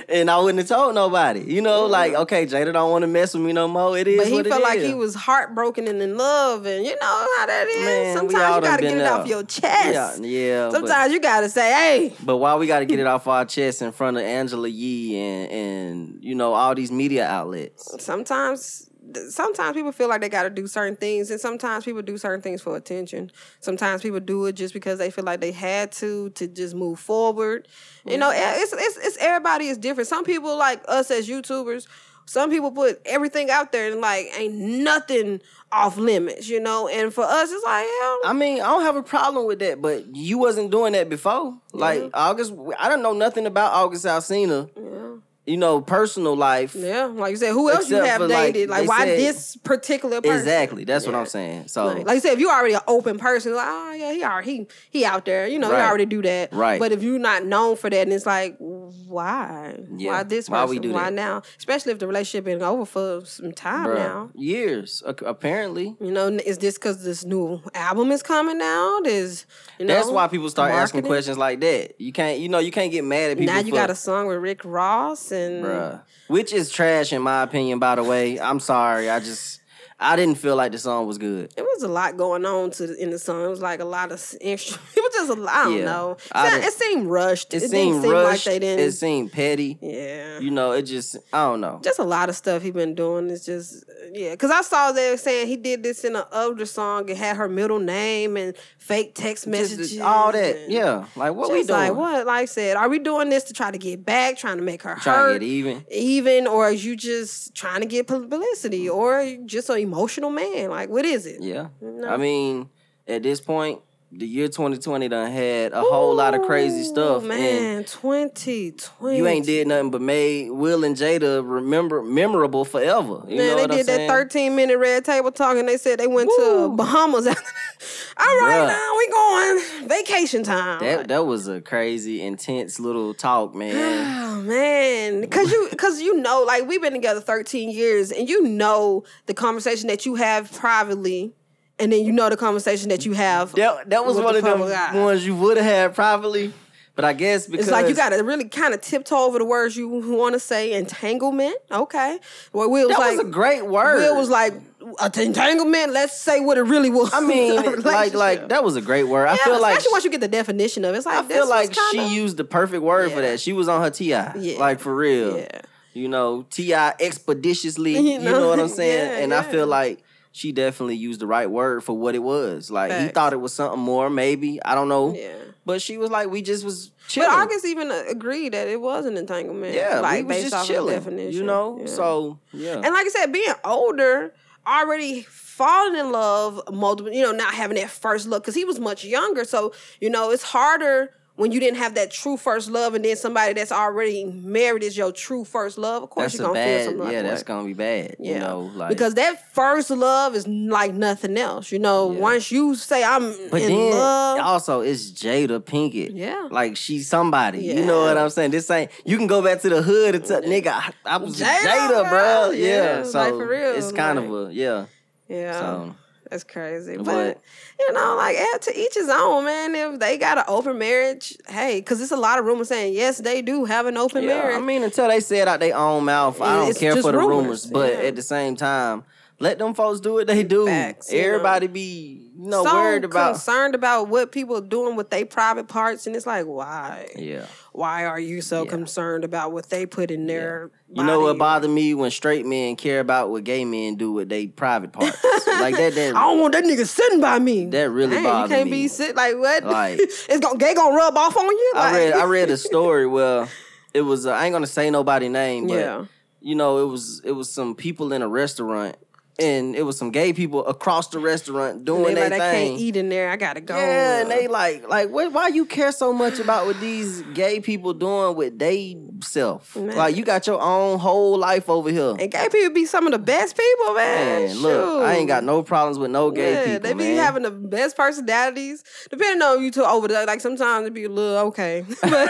and I wouldn't have told nobody. You know, like, okay, Jada don't want to mess with me no more. It is what it is. But he felt like he was heartbroken and in love, and you know how that is. Man, sometimes you got to get it off your chest. Yeah, yeah. Sometimes you got to say, hey. But why we got to get it off our chest in front of Angela Yee and, and, you know, all these media outlets? Sometimes... Sometimes people feel like they got to do certain things, and sometimes people do certain things for attention. Sometimes people do it just because they feel like they had to to just move forward. Mm-hmm. You know, it's, it's it's everybody is different. Some people, like us as YouTubers, some people put everything out there and like ain't nothing off limits, you know. And for us, it's like, hell. I mean, I don't have a problem with that, but you wasn't doing that before. Like mm-hmm. August, I don't know nothing about August Alsina. Yeah. You know, personal life. Yeah, like you said, who else you have dated? Like, like why said, this particular person? Exactly, that's yeah. what I'm saying. So, like, like you said, if you're already an open person, like, oh yeah, he already he he out there. You know, right. He already do that. Right. But if you're not known for that, and it's like, why? Yeah. Why this person? Why we do why that? Now? Especially if the relationship been over for some time Bruh, now, years apparently. You know, is this because this new album is coming out? Is you know, that's why people start marketing? Asking questions like that. You can't, you know, you can't get mad at people. Now you for, got a song with Rick Ross. And... Bruh. Which is trash in my opinion, by the way. I'm sorry. I just I didn't feel like the song was good. It was a lot going on to the, in the song. It was like a lot of instruments. It was just a lot. I don't yeah. know. I so, did, it seemed rushed. It, it seemed didn't rushed. Seem like they didn't. It seemed petty. Yeah. You know, it just I don't know. Just a lot of stuff he been doing. It's just yeah. Because I saw they saying he did this in an older song. It had her middle name and fake text messages. Just all that. Yeah. Like what we doing? Like what? Like I said, are we doing this to try to get back? Trying to make her trying hurt? Trying to get even? Even or are you just trying to get publicity or just so you emotional man, like what is it? Yeah, no. I mean, at this point, the year twenty twenty done had a Ooh, whole lot of crazy stuff. Man, and twenty twenty, you ain't did nothing but made Will and Jada remember memorable forever. You man, know they what did I'm that saying? thirteen minute red table talk, and they said they went Woo. to Bahamas. All right, now we going vacation time. That that was a crazy, intense little talk, man. Man, cause you, cause you know, like we've been together thirteen years, and you know the conversation that you have privately, and then you know the conversation that you have. That, that was one of them ones you would have had privately, but I guess because it's like you got to really kind of tiptoe over the words you want to say. Entanglement, okay. Well, Will was like, that was a great word. Will was like. A entanglement, let's say what it really was. I mean, like, like that was a great word. Yeah, I feel like, especially once you get the definition of it, it's like I feel like kinda... she used the perfect word yeah. for that. She was on her T I, yeah. like for real. Yeah. You know, T I expeditiously. You know, you know what I'm saying? yeah, and yeah. I feel like she definitely used the right word for what it was. Like Facts. He thought it was something more, maybe I don't know. Yeah. But she was like, we just was chilling. But August even agreed that it was an entanglement. Yeah, like we was based just off chilling. Of the definition, you know. Yeah. So yeah. And like I said, being older. Already falling in love, multiple, you know, not having that first love because he was much younger. So, you know, it's harder when you didn't have that true first love and then somebody that's already married is your true first love. Of course, that's you're going to feel something like yeah, that. Yeah, that's going to be bad, yeah. you know. Like, because that first love is like nothing else, you know. Yeah. Once you say I'm but in then, love. Also, it's Jada Pinkett. Yeah. Like, she's somebody. Yeah. You know what I'm saying? This ain't, you can go back to the hood and tell, nigga, I, I was Jada, Jada bro. Yeah. yeah. So, like, for real. It's kind like, of a, yeah. Yeah. So. That's crazy. But, but, you know, like, to each his own, man. If they got an open marriage, hey, because it's a lot of rumors saying, yes, they do have an open yeah, marriage. I mean, until they say it out their own mouth, I don't it's care for the rumors. rumors but yeah. at the same time, let them folks do what they do. Facts, Everybody know. be, you know, so worried about. concerned about what people are doing with their private parts. And it's like, why? Yeah. Why are you so yeah. concerned about what they put in their yeah. You know what bothered me? When straight men care about what gay men do with their private parts. Like that, that. I don't want that nigga sitting by me. That really Dang, bothered me. You can't me. be sitting, like what? Like, it's gonna, gay gonna rub off on you? Like, I, read, I read a story where it was, uh, I ain't gonna say nobody's name, but, yeah. you know, it was it was some people in a restaurant. And it was some gay people across the restaurant doing their like, thing. I can't eat in there. I gotta go. Yeah, and they like, like, what, why you care so much about what these gay people doing with they self? Man. Like, you got your own whole life over here. And gay people be some of the best people, man. Man, look, I ain't got no problems with no gay yeah, people. They be man. having the best personalities. Depending on you two over there, like sometimes it be a little okay, but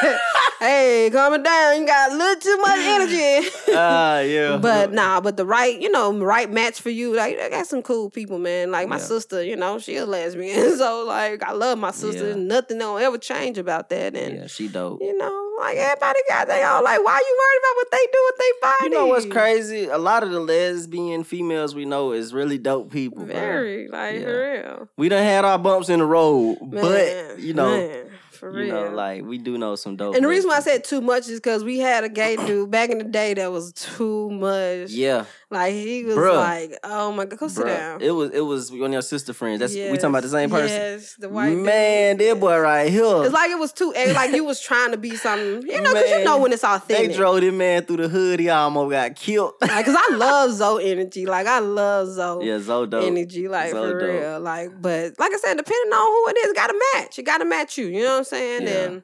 hey, calm it down. You got a little too much energy. Ah, uh, yeah. But nah, but the right, you know, right match for you. you. Like, I got some cool people, man. Like, my yeah. sister, you know, she a lesbian. So, like, I love my sister. Yeah. Nothing don't ever change about that. And yeah, she dope. You know, like, everybody got they all like, why you worried about what they do with their body? You know what's crazy? A lot of the lesbian females we know is really dope people. Very, bro. Like, yeah. for real. We done had our bumps in the road, man, but, you know. Man. For real. You know, like, we do know some dope. And the reason why I said too much is because we had a gay dude back in the day that was too much. Yeah. Like, he was Bruh. like, oh, my God, go Bruh. sit down. It was it was one of your sister friends. That's yes. We talking about the same person? Yes, the white man, dude. That boy right here. It's like it was too, like you was trying to be something, you know, because you know when it's authentic. They drove this man through the hood. He almost got killed. Because like, I love Zoe energy. Like, I love Zoe yeah, Zoe dope. energy. Like, Zoe for real. Dope. Like, but, like I said, depending on who it is, it got to match. It got to match you, you know what I'm saying? Yeah. And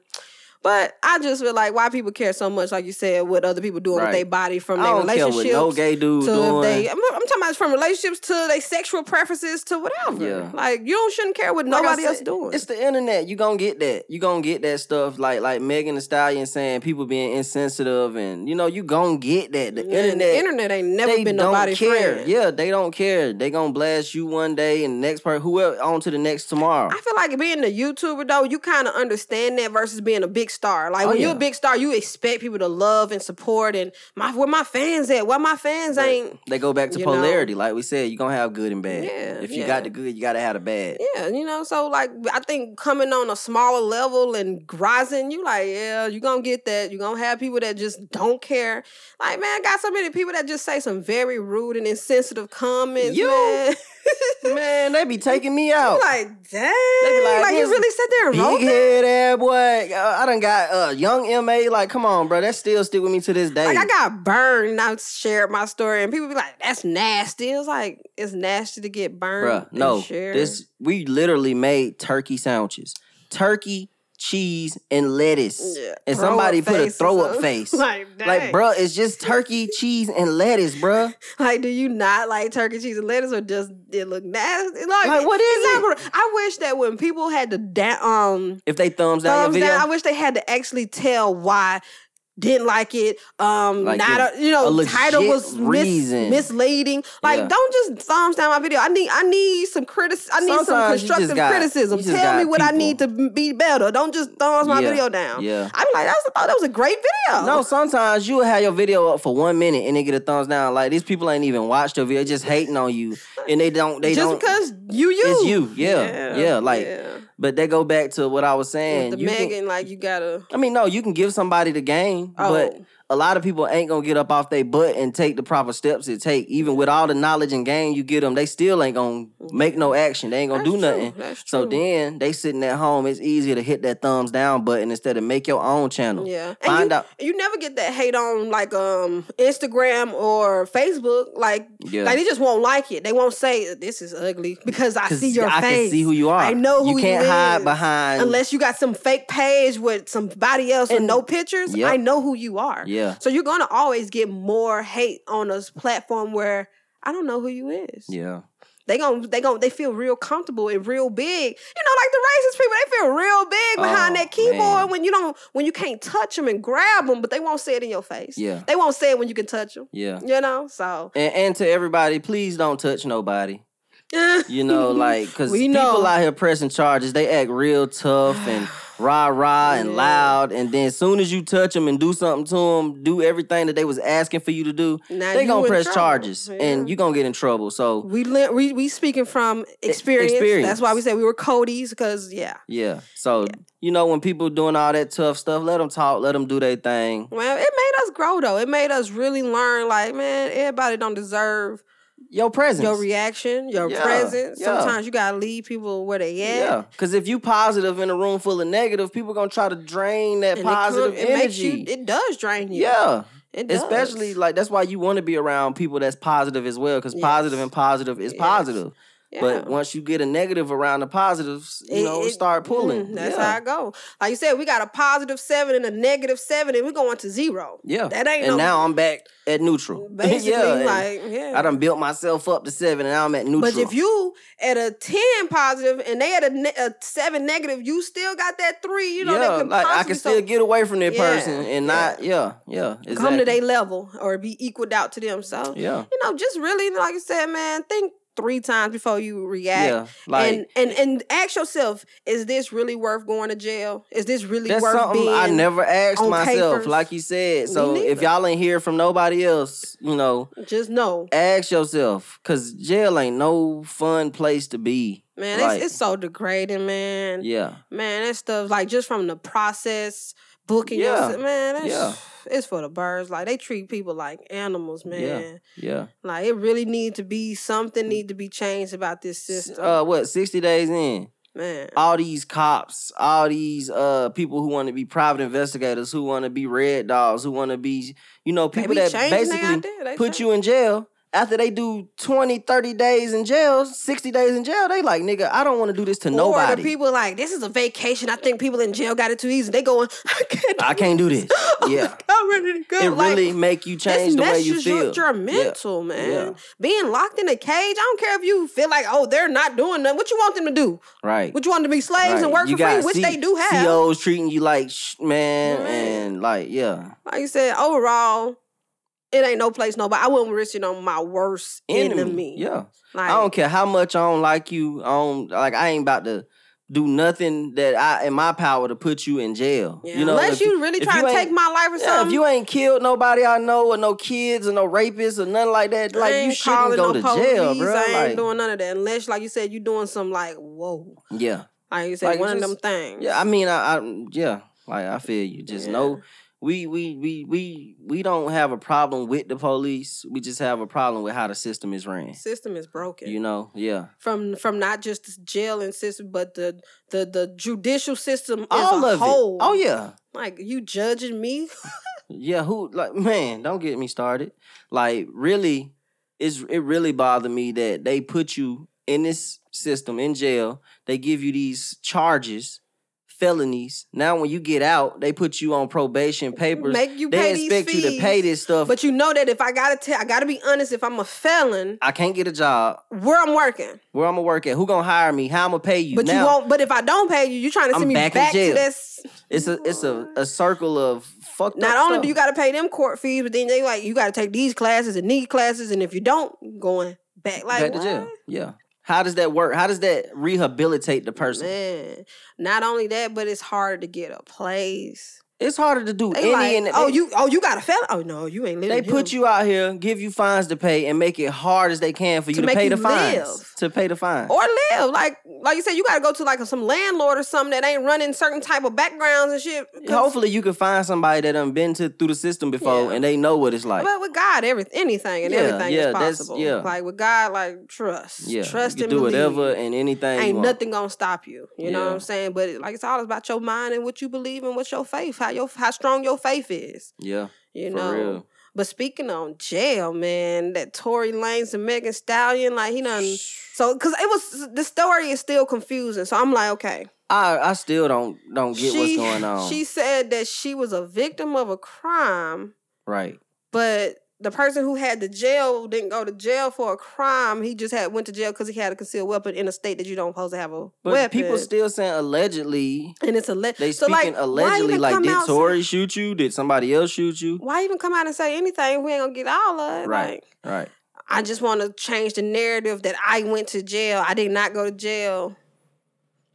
but I just feel like why people care so much, like you said, what other people doing right. with their body from their relationships. No gay dude doing. They, I'm, I'm talking about from relationships to their sexual preferences to whatever. Yeah. Like you don't shouldn't care what like nobody said, else doing. It's the internet. You gonna get that. You gonna get that stuff. Like like Megan Thee Stallion saying people being insensitive, and you know you gonna get that. The yeah, internet. The internet ain't never been nobody's friend. Yeah, they don't care. They gonna blast you one day and the next part whoever on to the next tomorrow. I feel like being a YouTuber though, you kind of understand that versus being a big star. Like oh, when yeah. you're a big star, you expect people to love and support and my where my fans at. Why my fans right. ain't they go back to polarity, know? Like we said, you're gonna have good and bad. Yeah, if you yeah. got the good, you gotta have the bad. Yeah, you know, so like I think coming on a smaller level and rising, you like, yeah, you're gonna get that. You're gonna have people that just don't care. Like, man, I got so many people that just say some very rude and insensitive comments. You man, man they be taking me out. You're like, dang, they be like, like you really sat there and wrote that? Big head ass boy. I done got uh, young M A, like, come on, bro. That still stick with me to this day. Like, I got burned and I shared my story and people be like, that's nasty. It's like, it's nasty to get burned. Bruh, no, shared. This, we literally made turkey sandwiches. Turkey, cheese, and lettuce. Yeah, and somebody put a throw-up face. Like, dang. Like, bro, it's just turkey, cheese, and lettuce, bro. Like, do you not like turkey, cheese, and lettuce or just it look nasty? Like, like what is it? Like, I wish that when people had to, da- um... If they thumbs down thumbs your video? Down, I wish they had to actually tell why... Didn't like it. Um, like not a, you know, a title was mis- misleading. Like, yeah. don't just thumbs down my video. I need, I need some critic. I need Sometimes some constructive got, criticism. Tell me what people. I need to be better. Don't just thumbs my yeah. video down. Yeah, I be like, that was, oh, that was a great video. No, sometimes you will have your video up for one minute and they get a thumbs down. Like these people ain't even watched your video, just hating on you, and they don't. They just don't, because you, you, it's you. Yeah, yeah. yeah like, yeah. But they go back to what I was saying. With the you Megan, can, like you gotta. I mean, no, you can give somebody the game. Oh. But a lot of people ain't gonna get up off their butt and take the proper steps it take. Even with all the knowledge and game you get them, they still ain't gonna make no action. They ain't gonna That's do nothing. True. That's so true. Then they sitting at home. It's easier to hit that thumbs down button instead of make your own channel. Yeah, find you, out. You never get that hate on like um Instagram or Facebook. Like, yeah. like they just won't like it. They won't say this is ugly because I see your I face. I can see who you are. I know who you, can't you hide is. Behind unless you got some fake page with somebody else and, with no pictures. Yep. I know who you are. Yeah. Yeah. So you're gonna always get more hate on a platform where I don't know who you is. Yeah. They gon' they gon' they feel real comfortable and real big. You know, like the racist people, they feel real big behind oh, that keyboard man. when you don't when you can't touch them and grab them, but they won't say it in your face. Yeah. They won't say it when you can touch them. Yeah. You know, so and, and to everybody, please don't touch nobody. You know, like because people know. Out here pressing charges, they act real tough and rah rah and yeah. loud, and then as soon as you touch them and do something to them, do everything that they was asking for you to do, now they gonna press trouble. charges, yeah. and you gonna get in trouble. So we we we speaking from experience. experience. That's why we said we were Cody's because yeah, yeah. So. Yeah. You know, when people doing all that tough stuff, let them talk, let them do their thing. Well, it made us grow though. It made us really learn. Like, man, everybody don't deserve. Your presence. Your reaction, your yeah, presence. Yeah. Sometimes you got to leave people where they at. Yeah, because if you positive in a room full of negative, people going to try to drain that and positive it comes, energy. It, makes you, it does drain you. Yeah. It does. Especially, like, that's why you want to be around people that's positive as well because yes. positive and positive is yes. positive. Yeah. But once you get a negative around the positives, you it, know, it, start pulling. That's yeah. how it go. Like you said, we got a positive seven and a negative seven, and we're going to zero. Yeah. That ain't. And no, now I'm back at neutral. Basically, yeah, like yeah. I done built myself up to seven, and now I'm at neutral. But if you at a ten positive and they at a, ne- a seven negative, you still got that three. You know, yeah, that could like I can still so- get away from that yeah. person and yeah. not. Yeah, yeah. Exactly. Come to their level or be equaled out to them. So yeah. you know, just really like you said, man, think three times before you react. Yeah, like, and, and and ask yourself, is this really worth going to jail? Is this really that's worth something being I never asked myself, papers? Like you said. So if y'all ain't hear from nobody else, you know, just know. Ask yourself, because jail ain't no fun place to be. Man, like, it's, it's so degrading, man. Yeah. Man, that stuff, like just from the process, booking yeah. yourself, man, that's... Yeah. It's for the birds. Like, they treat people like animals, man. Yeah, yeah. Like, it really need to be, something need to be changed about this system. Uh, what, sixty days in? Man. All these cops, all these uh people who want to be private investigators, who want to be red dogs, who want to be, you know, people that basically put you in jail. After they do twenty, thirty days in jail, sixty days in jail, they like, nigga, I don't want to do this to or nobody. Or the people like, this is a vacation. I think people in jail got it too easy. They going, I can't do I can't this. do this. Yeah. I'm ready to go. It like, really make you change the way you feel. Your, your mental, yeah. man. Yeah. Being locked in a cage, I don't care if you feel like, oh, they're not doing nothing. What you want them to do? Right. What you want them to be slaves right. and work you for free, C- which they do have. C Os treating you like, shh, man, man, and like, yeah. Like you said, overall... It ain't no place, no, but I wouldn't risk it on my worst enemy. enemy. Yeah. Like, I don't care how much I don't like you. I don't, like, I ain't about to do nothing that I in my power to put you in jail. Yeah. You know, unless you really try to take my life or yeah, something. If you ain't killed nobody I know or no kids or no rapists or nothing like that, like, you shouldn't go to jail, bro. I ain't like, doing none of that. Unless, like you said, you doing some like, whoa. Yeah. Like you said, like, one just, of them things. Yeah, I mean, I, I yeah, like, I feel you. Just yeah. know... We we we we we don't have a problem with the police. We just have a problem with how the system is ran. System is broken. You know, yeah. From from not just the jailing system, but the the the judicial system all as a whole. It. Oh yeah. Like, you judging me? Yeah. Who? Like, man, don't get me started. Like, really, it's it really bothered me that they put you in this system in jail. They give you these charges. Felonies. Now, when you get out, they put you on probation papers. Make you pay these fees. They expect you to pay this stuff. But you know that if I gotta tell, I gotta be honest. If I'm a felon, I can't get a job. Where I'm working? Where I'm gonna work at? Who gonna hire me? How I'm gonna pay you? But now, you won't. But if I don't pay you, you're trying to send I'm me back, back to this. It's a it's a, a circle of fucked Not up. Not only stuff. Do you gotta pay them court fees, but then they like you gotta take these classes and these classes, and if you don't, going back like back to jail. Yeah. How does that work? How does that rehabilitate the person? Man, not only that, but it's harder to get a place. It's harder to do they any. Like, oh, they, you, oh, you got a felon. Oh no, you ain't living. They put him. You out here, give you fines to pay, and make it hard as they can for you to, to pay you the live. fines. To pay the fines or live, like like you said, you got to go to like some landlord or something that ain't running certain type of backgrounds and shit. Hopefully, you can find somebody that done been to through the system before yeah. and they know what it's like. But with God, everything, anything, and yeah, everything yeah, is possible. Yeah. Like with God, like trust, yeah, trust you can and do believe. Whatever and anything. Ain't nothing gonna stop you. You yeah. know what I'm saying? But like it's all about your mind and what you believe and what your faith. How Your, how strong your faith is. Yeah. You know. For real. But speaking on jail, man, that Tory Lanez and Megan Thee Stallion, like he done so because it was the story is still confusing. So I'm like, okay. I, I still don't don't get she, what's going on. She said that she was a victim of a crime. Right. But the person who had the jail didn't go to jail for a crime. He just had went to jail because he had a concealed weapon in a state that you don't supposed to have a but weapon. But people still saying allegedly. And it's alleged. They speaking so like, allegedly like, did Tory say- shoot you? Did somebody else shoot you? Why even come out and say anything? We ain't going to get all of it. Right, like, right. I just want to change the narrative that I went to jail. I did not go to jail.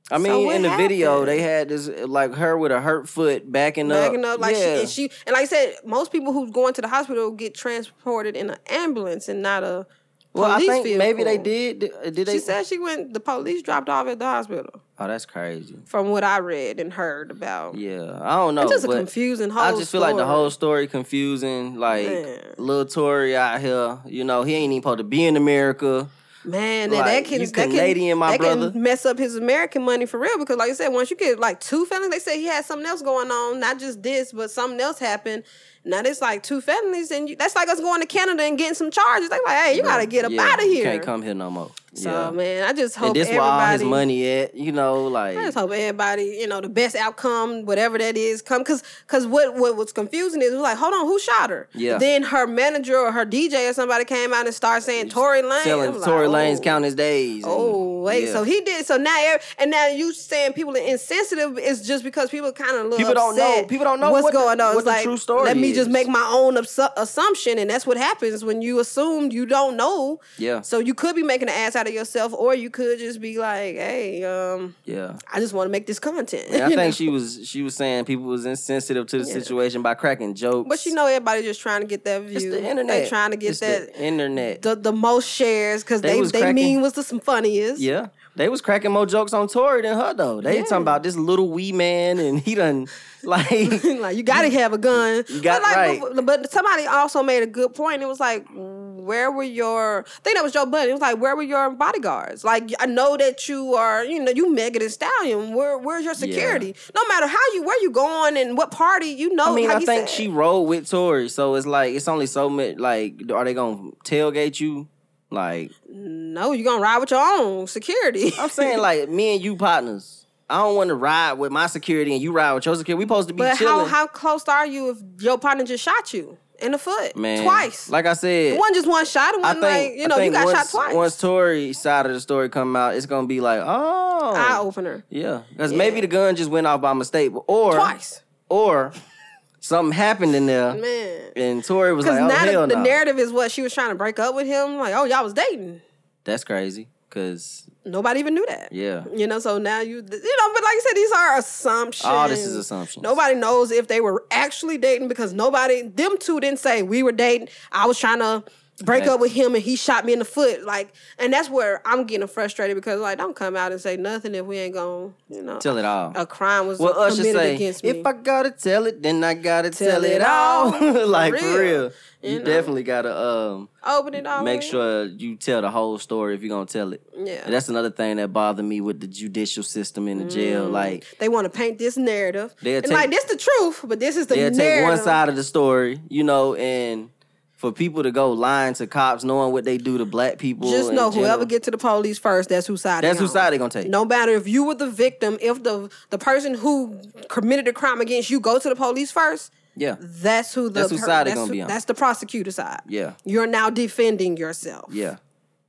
I mean, so in the happened? video, they had this, like, her with a hurt foot backing up. Backing up, like, yeah. she, and she, and like I said, most people who's going to the hospital get transported in an ambulance and not a police Well, I think vehicle. maybe they did. Did they? She said she went, the police dropped off at the hospital. Oh, that's crazy. From what I read and heard about. Yeah, I don't know. It's just a confusing whole story. I just feel story. like the whole story confusing, like, Man. Lil Tory out here, you know, he ain't even supposed to be in America. Man, like, that can, that can, Canadian, my that brother. can mess up his American money for real because, like you said, once you get like two felonies, they say he had something else going on, not just this, but something else happened. Now there's like two felonies, and you, that's like us going to Canada and getting some charges. They like, hey, you yeah. gotta get up yeah. out of here. You can't come here no more. So yeah. man, I just hope and this everybody. Where all his money at, you know, like I just hope everybody, you know, the best outcome, whatever that is, come because because what what was confusing is it was like, hold on, who shot her? Yeah. Then her manager or her D J or somebody came out and started saying Tory Lanez. Selling like, Tory Lanez oh, count his days. Oh wait, yeah. so he did. So now every, and now you saying people are insensitive is just because people kind of look people upset. Don't know. People don't know what's what going the, on. What it's the like, true story let me is. Just make my own absu- assumption, and that's what happens when you assume you don't know. Yeah. So you could be making an ass out of yourself, or you could just be like, hey, um, yeah, I just want to make this content. Yeah, I think know? she was she was saying people was insensitive to the yeah. situation by cracking jokes. But you know, everybody just trying to get that view. It's the internet. They trying to get it's that the internet. The, the most shares because they they, they cracking, mean was the some funniest. Yeah. They was cracking more jokes on Tory than her though. They yeah. talking about this little wee man and he done like like you gotta have a gun. You got, but, like, right. but somebody also made a good point. It was like, where were your? I think that was Joe Budden. It was like, where were your bodyguards? Like, I know that you are, you know, you Megan Thee Stallion. Where, where's your security? Yeah. No matter how you, where you going and what party, you know. I mean, like I think said. she rode with Tory, so it's like it's only so much. Like, are they gonna tailgate you? Like, no, you're gonna ride with your own security. I'm saying, like, me and you partners. I don't want to ride with my security and you ride with your security. We supposed to be but chilling. But how, how close are you if your partner just shot you in the foot? Man, twice. Like I said. One just one shot. One I think, like, you know, you got once, shot twice. Once Tory's side of the story come out, it's going to be like, oh. Eye opener. Yeah. Because yeah. maybe the gun just went off by mistake. Or. Twice. Or. Something happened in there, man. And Tory was like, "Oh hell no!" The narrative is what she was trying to break up with him. Like, oh, y'all was dating. That's crazy, cause nobody even knew that. Yeah, you know. So now you, you know. But like I said, these are assumptions. All this is assumptions. Nobody knows if they were actually dating because nobody, them two didn't say we were dating. I was trying to break right. up with him and he shot me in the foot. Like, and that's where I'm getting frustrated because like, don't come out and say nothing if we ain't gonna, you know, tell it all. A crime was well, committed say, against me. If I gotta tell it, then I gotta tell, tell it all. all. Like for real, for real. You, you know? Definitely gotta um open it all. Make sure you tell the whole story if you're gonna tell it. Yeah, and that's another thing that bothered me with the judicial system in the mm. jail. Like they want to paint this narrative. They'll and take, like this the truth, but this is the narrative. They'll take one side of the story, you know, and. For people to go lying to cops, knowing what they do to black people. Just know whoever get to the police first, that's whose side they're That's whose side they're going to take. No matter if you were the victim, if the the person who committed a crime against you go to the police first, yeah, that's who the that's whose per- side they're going to be on. That's the prosecutor's side. Yeah. You're now defending yourself. Yeah.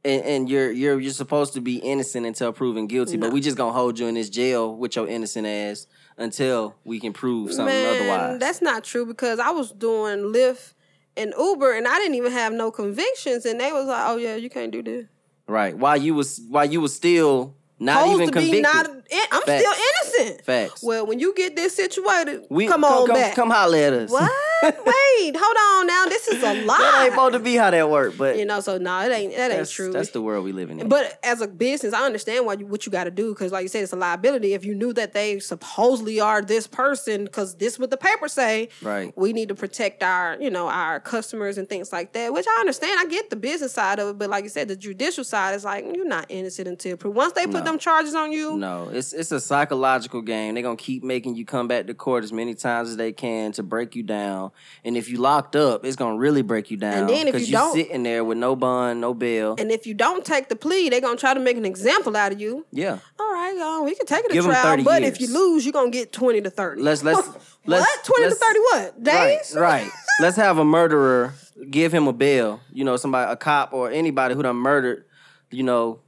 And, and you're you're you're supposed to be innocent until proven guilty, no. but we just going to hold you in this jail with your innocent ass until we can prove something Man, otherwise. That's not true because I was doing Lyft and Uber, and I didn't even have no convictions, and they was like, "Oh yeah, you can't do this." Right? While you was, while you was still not Supposed even to convicted. Be not, I'm Facts. Still innocent. Facts. Well, when you get this situated, we, come, come on come, back. Come holler at us. What? Wait, hold on. Now this is a lie. That ain't supposed to be how that worked, but you know. So no, nah, it ain't. That ain't true. That's the world we live in. But as a business, I understand why you, what you got to do because, like you said, it's a liability. If you knew that they supposedly are this person, because this is what the paper say. Right. We need to protect our, you know, our customers and things like that. Which I understand. I get the business side of it, but like you said, the judicial side is like you're not innocent until proof. Once they put no. them charges on you, no, it's it's a psychological game. They're gonna keep making you come back to court as many times as they can to break you down. And if you locked up, it's gonna really break you down. And then if you, you don't, sitting there with no bond, no bail. And if you don't take the plea, they're gonna try to make an example out of you. Yeah. All right, y'all, we can take it to trial, but years. If you lose, you're gonna get twenty to thirty. Let's let's what let's, twenty let's, to thirty what days? Right. right. Let's have a murderer give him a bail. You know, somebody, a cop or anybody who done murdered, you know,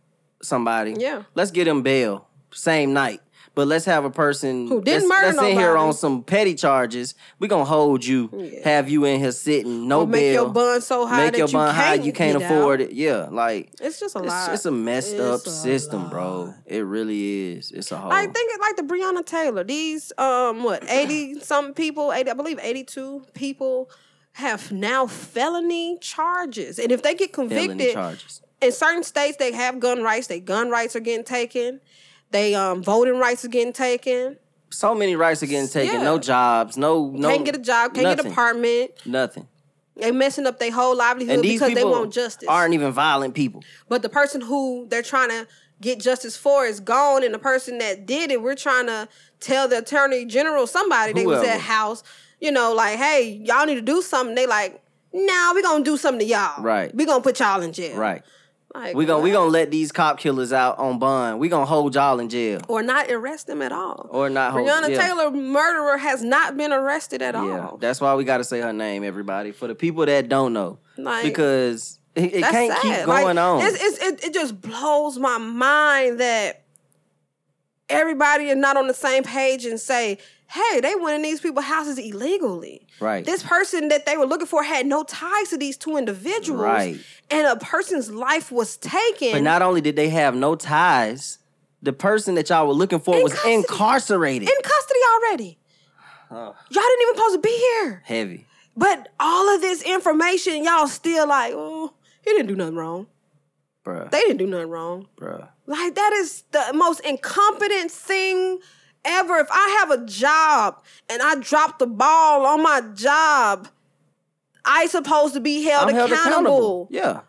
somebody. Yeah. Let's get him bail same night. But let's have a person who didn't murder that's nobody. In here on some petty charges. We're going to hold you, yeah. have you in here sitting, no we'll make bail. Make your bond so high make that your you, bond can't high, you can't afford out. It. Yeah, like it's just a lot. It's, it's a messed it's up a system, lot. Bro. It really is. It's a whole. Like think it like the Breonna Taylor. These um what eighty some people, eighty I believe eighty two people have now felony charges, and if they get convicted, in certain states they have gun rights. Their gun rights are getting taken. They um voting rights are getting taken. So many rights are getting taken. Yeah. No jobs. No no. Can't get a job. Can't nothing. Get an apartment. Nothing. They messing up their whole livelihood and these because people they want justice. Aren't even violent people. But the person who they're trying to get justice for is gone, and the person that did it, we're trying to tell the attorney general somebody whoever. They was at house. you know, like, hey, y'all need to do something. They like, nah, we gonna do something to y'all. Right. We gonna put y'all in jail. Right. Like, we gonna we gonna let these cop killers out on bond. We gonna hold y'all in jail, or not arrest them at all, or not. hold Breonna yeah. Taylor murderer has not been arrested at yeah. all. That's why we gotta say her name, everybody, for the people that don't know, like, because it, it can't sad. keep going like, on. It's, it's, it it just blows my mind that everybody is not on the same page and say, hey, they went in these people's houses illegally. Right. This person that they were looking for had no ties to these two individuals. Right. And a person's life was taken. But not only did they have no ties, the person that y'all were looking for in was custody. incarcerated. In custody already. Huh. Y'all didn't even supposed to be here. Heavy. But all of this information, y'all still like, oh, he didn't do nothing wrong. Bruh. They didn't do nothing wrong. Bruh. Like, that is the most incompetent thing ever. If I have a job and I drop the ball on my job, I supposed to be held, held accountable. accountable. Yeah.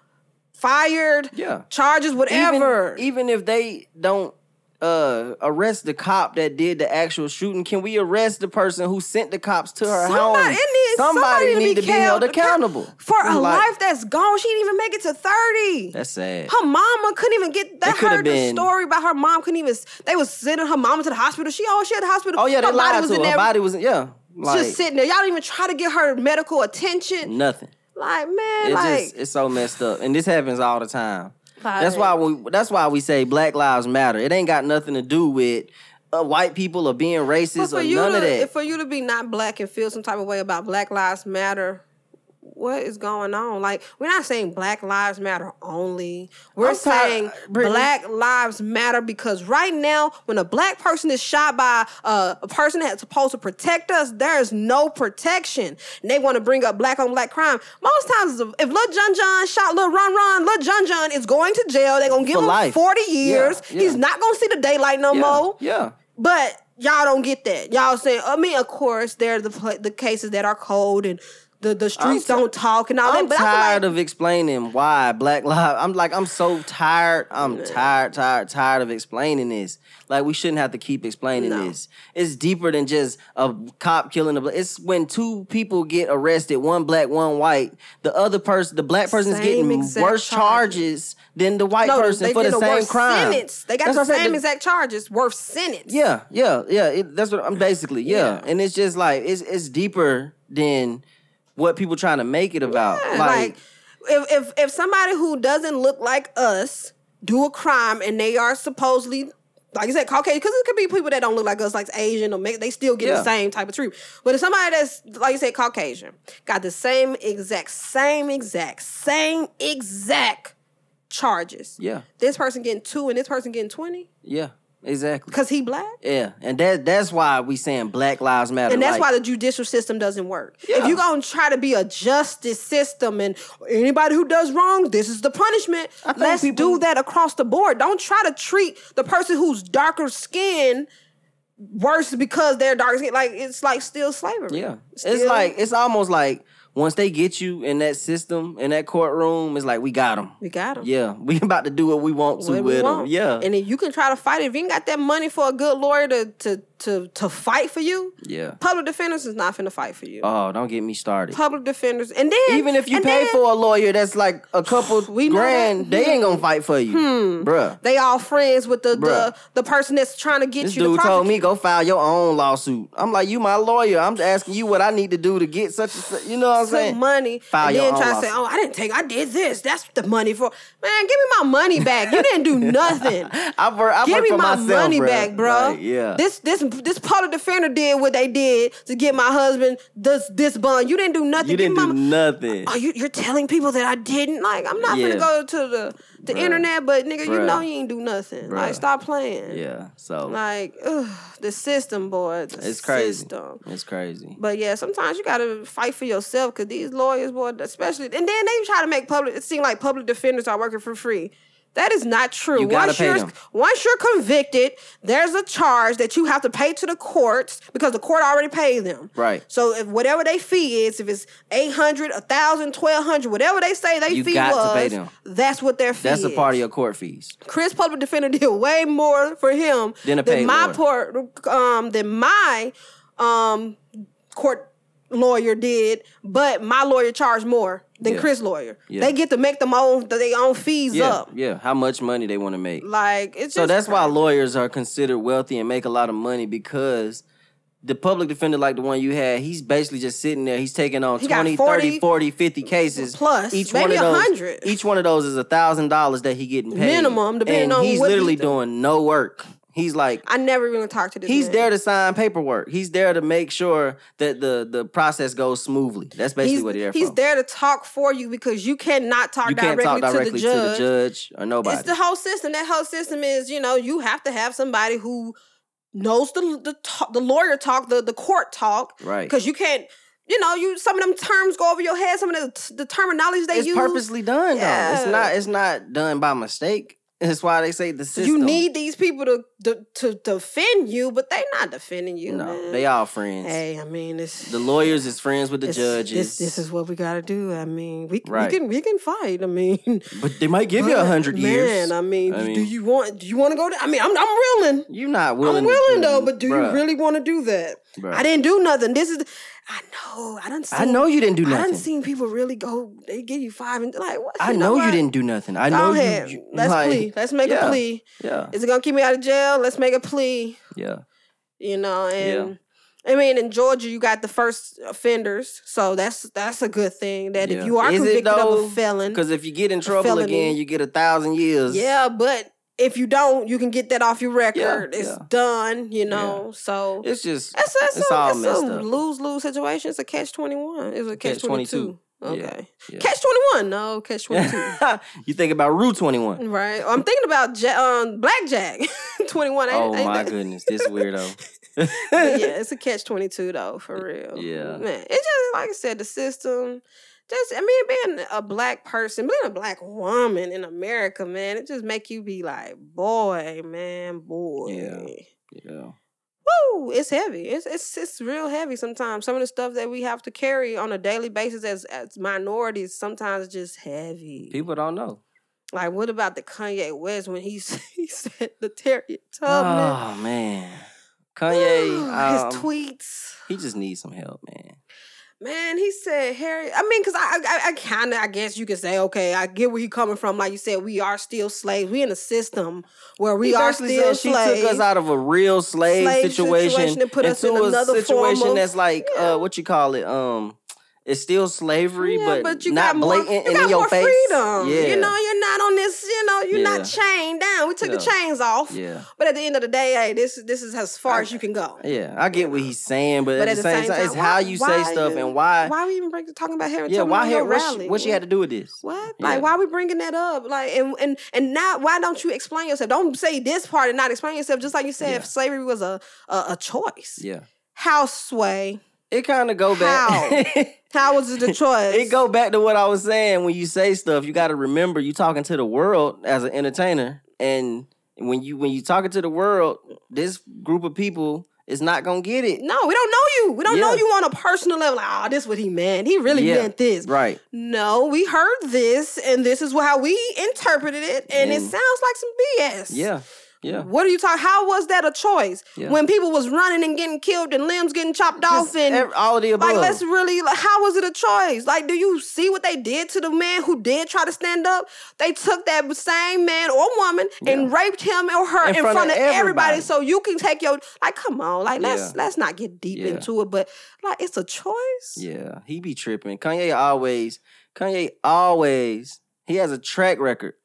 Fired. Yeah. Charges, whatever. Even, even if they don't uh, arrest the cop that did the actual shooting, can we arrest the person who sent the cops to her somebody, home? It, somebody somebody needs to be held accountable. For a like, life that's gone. She didn't even make it to thirty. That's sad. Her mama couldn't even get that. Heard been, the story about her mom couldn't even, they was sending her mama to the hospital. She, oh, she at the hospital. Oh, yeah, they her lied body was to her. Her body was, yeah. Like, just sitting there. Y'all didn't even try to get her medical attention. Nothing. Like, man, it like. Just, it's so messed up. And this happens all the time. Like, that's why we That's why we say Black Lives Matter. It ain't got nothing to do with uh, white people or being racist or none to, of that. For you to be not black and feel some type of way about Black Lives Matter, what is going on? Like, we're not saying Black Lives Matter only. We're I'm saying t- Black Lives Matter because right now, when a black person is shot by uh, a person that's supposed to protect us, there is no protection. And they want to bring up black on black crime. Most times, if Lil Jon Jon shot Lil Ron Ron, Lil Jon Jon is going to jail. They're going to give For him life. forty years. Yeah, yeah. He's not going to see the daylight no yeah, more. Yeah. But y'all don't get that. Y'all saying, I mean, of course, there are the, the cases that are cold and The the streets t- don't talk and all I'm that. But I'm tired I like- of explaining why Black Lives. I'm like, I'm so tired. I'm yeah. tired, tired, tired of explaining this. Like, we shouldn't have to keep explaining no. this. It's deeper than just a cop killing a black. It's when two people get arrested, one black, one white. The other person, the black person, is getting worse charges than the white no, person for the same crime. Sentence. They got that's the same exact charges, worse sentence. Yeah, yeah, yeah. It, that's what I'm basically. Yeah. yeah, and it's just like it's it's deeper than what people trying to make it about. Yeah, like, like if, if if somebody who doesn't look like us do a crime and they are supposedly, like you said, Caucasian, because it could be people that don't look like us, like Asian or Mexican, they still get yeah. the same type of treatment. But if somebody that's, like you said, Caucasian, got the same exact, same exact, same exact charges. Yeah. This person getting two and this person getting twenty? Yeah. Exactly. Because he black? Yeah. And that that's why we saying Black Lives Matter. And that's like, why the judicial system doesn't work. Yeah. If you're going to try to be a justice system and anybody who does wrong, this is the punishment, let's people, do that across the board. Don't try to treat the person who's darker skinned worse because they're darker skinned. Like, it's like still slavery. Yeah. Still. It's like, it's almost like once they get you in that system, in that courtroom, it's like, we got them. We got them. Yeah. We about to do what we want to with them. Yeah. And then you can try to fight it. If you ain't got that money for a good lawyer to to to, to fight for you, yeah. public defenders is not finna fight for you. Oh, don't get me started. Public defenders. And then... Even if you pay then, for a lawyer that's like a couple we grand, they ain't gonna fight for you. Hmm. Bruh. They all friends with the, the, the person that's trying to get this you to This dude told me, go file your own lawsuit. I'm like, you my lawyer. I'm asking you what I need to do to get such and such. You know what I'm saying? Money. File and then try to say, oh, I didn't take, I did this. That's the money for. Man, give me my money back. You didn't do nothing. I've worked, I've give me for my myself, money bro. back, bro. Like, yeah. This this this public defender did what they did to get my husband this this bun. You didn't do nothing. You didn't do nothing. Oh, you, you're telling people that I didn't. Like, I'm not yeah. gonna go to the the Bruh. internet, but nigga, Bruh. you know you ain't do nothing. Bruh. Like, stop playing. Yeah. So like, ugh, the system, boy. The it's crazy. System. It's crazy. But yeah, sometimes you gotta fight for yourself. Because these lawyers, boy, especially, and then they try to make public, it seem like public defenders are working for free. That is not true. You gotta once, pay you're, them. once you're convicted, there's a charge that you have to pay to the courts because the court already paid them. Right. So if whatever they fee is, if it's eight hundred, one thousand, twelve hundred, whatever they say they you fee got was, to pay them. That's what their fee that's is. That's a part of your court fees. Chris public defender did way more for him than, a than my court, um, than my um, court. lawyer did, but my lawyer charged more than yeah. Chris' lawyer. Yeah. They get to make them own their own fees yeah. up. Yeah, how much money they want to make. Like it's just so that's crazy. Why lawyers are considered wealthy and make a lot of money, because the public defender like the one you had, he's basically just sitting there. He's taking on he twenty, thirty, forty, fifty cases. Plus, each maybe one of those, one hundred. Each one of those is one thousand dollars that he getting paid. Minimum, depending and on what he's literally he doing no work. He's like... I never even talked to this He's man. There to sign paperwork. He's there to make sure that the, the process goes smoothly. That's basically he's, what he's there for. He's there to talk for you because you cannot talk, you directly, talk directly to the judge. You can't talk directly to the judge or nobody. It's the whole system. That whole system is, you know, you have to have somebody who... knows the the, talk, the lawyer talk, the, the court talk. Right. Because you can't, you know, you some of them terms go over your head, some of the, the terminology they it's use. It's purposely done, yeah. though. It's not It's not done by mistake. That's why they say the system. You need these people to to, to defend you, but they not defending you. No, man. They all friends. Hey, I mean, it's... The lawyers is friends with the judges. This, this is what we got to do. I mean, we, right. we can we can fight. I mean... But they might give but, you one hundred man, years. Man, I mean, I mean, do you want do you want to go... To, I mean, I'm I'm willing. You're not willing. I'm willing, to, though, but do bruh. you really want to do that? Bruh. I didn't do nothing. This is... I know. I done seen, I know you didn't do nothing. I done seen people really go, they give you five and like, what? I you know, know you didn't do nothing. I know ahead. you. you Let's like, plea. Let's make yeah, a plea. Yeah. Is it going to keep me out of jail? Let's make a plea. Yeah. You know, and yeah. I mean, in Georgia, you got the first offenders. So that's that's a good thing that yeah. if you are Is convicted though, of a felon. Because if you get in trouble again, you get a thousand years. Yeah, but. If you don't, you can get that off your record. Yeah, it's yeah. done, you know. Yeah. So it's just it's, it's, it's a, all it's messed a up. Lose-lose situation. It's a catch twenty-one. It was a catch, catch twenty-two. Okay, yeah. Yeah. Catch twenty-one. No, catch twenty-two. You think about Rue twenty-one, right? I'm thinking about ja- um, Blackjack twenty-one. Ain't, oh ain't my that? Goodness, this weirdo. Yeah, it's a catch twenty-two though, for real. Yeah, man. It's just like I said, the system. Just, I mean, being a black person, being a black woman in America, man, it just make you be like, boy, man, boy. Yeah, yeah. Woo, it's heavy. It's it's it's real heavy sometimes. Some of the stuff that we have to carry on a daily basis as, as minorities, sometimes it's just heavy. People don't know. Like, what about the Kanye West when he, he said the Harriet Tubman? Oh, man. Kanye. Ooh, um, his tweets. He just needs some help, man. Man, he said Harriet. I mean, because I I, I kind of, I guess you could say, okay, I get where he's coming from. Like you said, we are still slaves. We in a system where we he are still said slaves. She took us out of a real slave, slave situation, situation and put us in another a situation of, that's like, yeah. uh, what you call it? Um, it's still slavery, yeah, but, but you not got blatant more, you and got in your face. Freedom. Yeah. You know, you're not on this. You know, you're yeah. not chained down. We took no. the chains off. Yeah. But at the end of the day, hey, this this is as far I, as you can go. Yeah, I get what he's saying, but, but at, at the same, same time, time, it's why, how you why, say stuff and why. Why are we even bring, talking about Harriet? Yeah, why Harriet? What, what she had to do with this? What? Yeah. Like, why are we bringing that up? Like, and and and now, why don't you explain yourself? Don't say this part and not explain yourself. Just like you said, yeah. if slavery was a, a a choice. Yeah. How sway. It kind of go back. How? How was it the choice? It go back to what I was saying. When you say stuff, you got to remember you talking to the world as an entertainer. And when you when you talking to the world, this group of people is not going to get it. No, we don't know you. We don't yeah. know you on a personal level. Like, oh, this is what he meant. He really yeah, meant this. Right. No, we heard this, and this is how we interpreted it, and, and it sounds like some B S. Yeah. Yeah. What are you talking? How was that a choice yeah. when people was running and getting killed and limbs getting chopped off and every, all of the above? Like, let's really. Like, how was it a choice? Like, do you see what they did to the man who did try to stand up? They took that same man or woman yeah. and raped him or her in, in front, front of, of everybody. everybody. So you can take your like. Come on, like let's yeah. let's not get deep yeah. into it, but like it's a choice. Yeah, he be tripping. Kanye always. Kanye always. He has a track record.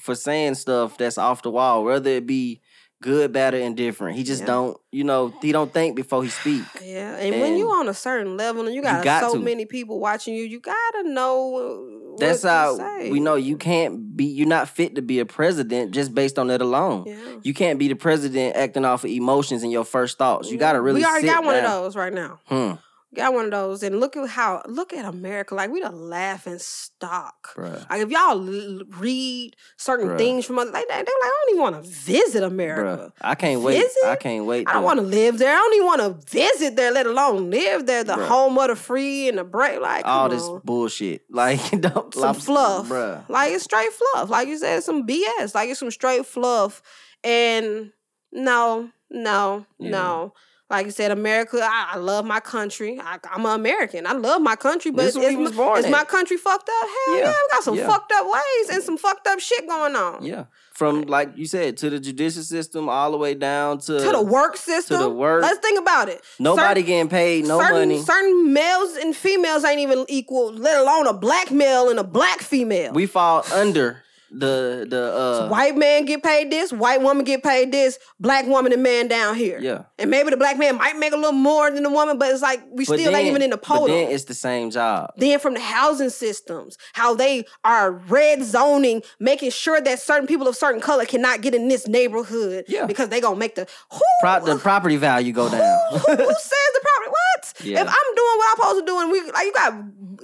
For saying stuff that's off the wall, whether it be good, bad, or indifferent. He just yeah. don't, you know, he don't think before he speak. Yeah, and, and when you on a certain level and you got, you got so to. many people watching you, you gotta know what That's how say. we know you can't be, you're not fit to be a president just based on that alone. Yeah. You can't be the president acting off of emotions and your first thoughts. You yeah. gotta really We already sit got down. one of those right now. Hmm. Got one of those, and look at how look at America. Like we the laughing stock. Bruh. Like if y'all l- read certain Bruh. things from other, like they, they like I don't even want to visit America. Bruh. I can't visit? wait. I can't wait. I don't want to live there. I don't even want to visit there, let alone live there. The Bruh. home of the free and the brave. Like all this on. bullshit. Like don't some like, fluff. Bruh. Like it's straight fluff. Like you said, it's some B S. Like it's some straight fluff. And no, no, yeah. no. Like you said, America, I, I love my country. I, I'm an American. I love my country, but is, is, my, is my country fucked up? Hell yeah, yeah we got some yeah. fucked up ways and some fucked up shit going on. Yeah. From, like you said, to the judicial system, all the way down to... To the work system. To the work. Let's think about it. Nobody certain, getting paid, no certain, money. Certain males and females ain't even equal, let alone a black male and a black female. We fall under... The the uh, so white man get paid this, white woman get paid this, black woman and man down here. Yeah, and maybe the black man might make a little more than the woman, but it's like we but still then, ain't even in the podium. But then it's the same job. Then from the housing systems, how they are red zoning, making sure that certain people of certain color cannot get in this neighborhood. Yeah. Because they gonna make the who, Pro- the property value go down. Who, who, who says the property? What? Yeah. If I'm doing what I'm supposed to do, and we like you got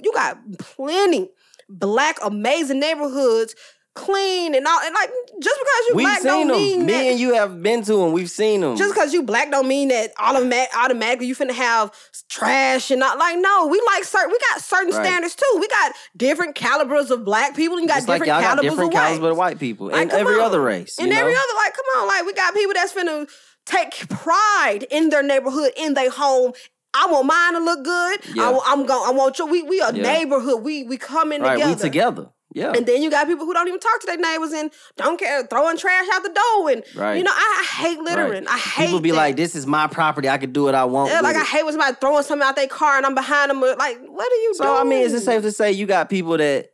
you got plenty black amazing neighborhoods. Clean and all, and like just because you we've black don't them. mean Me that. Me and you have been to them. We've seen them. Just because you black don't mean that automatic automatically you finna have trash and all. Like no, we like certain. We got certain right. standards too. We got different calibers of black people. And you got just different like y'all calibers got different of white. Calibers of white people like, and every on. other race. And know? every other like, come on, like we got people that's finna take pride in their neighborhood, in their home. I want mine to look good. Yeah. I, I'm going. I want you. We we a yeah. neighborhood. We we coming right, together. We together. Yeah. And then you got people who don't even talk to their neighbors and don't care, throwing trash out the door. And, right. you know, I, I hate littering. Right. I hate People be that. like, this is my property. I can do what I want. Yeah, like, I it. hate when somebody throwing something out their car and I'm behind them. Like, what are you so, doing? So, I mean, is it safe to say you got people that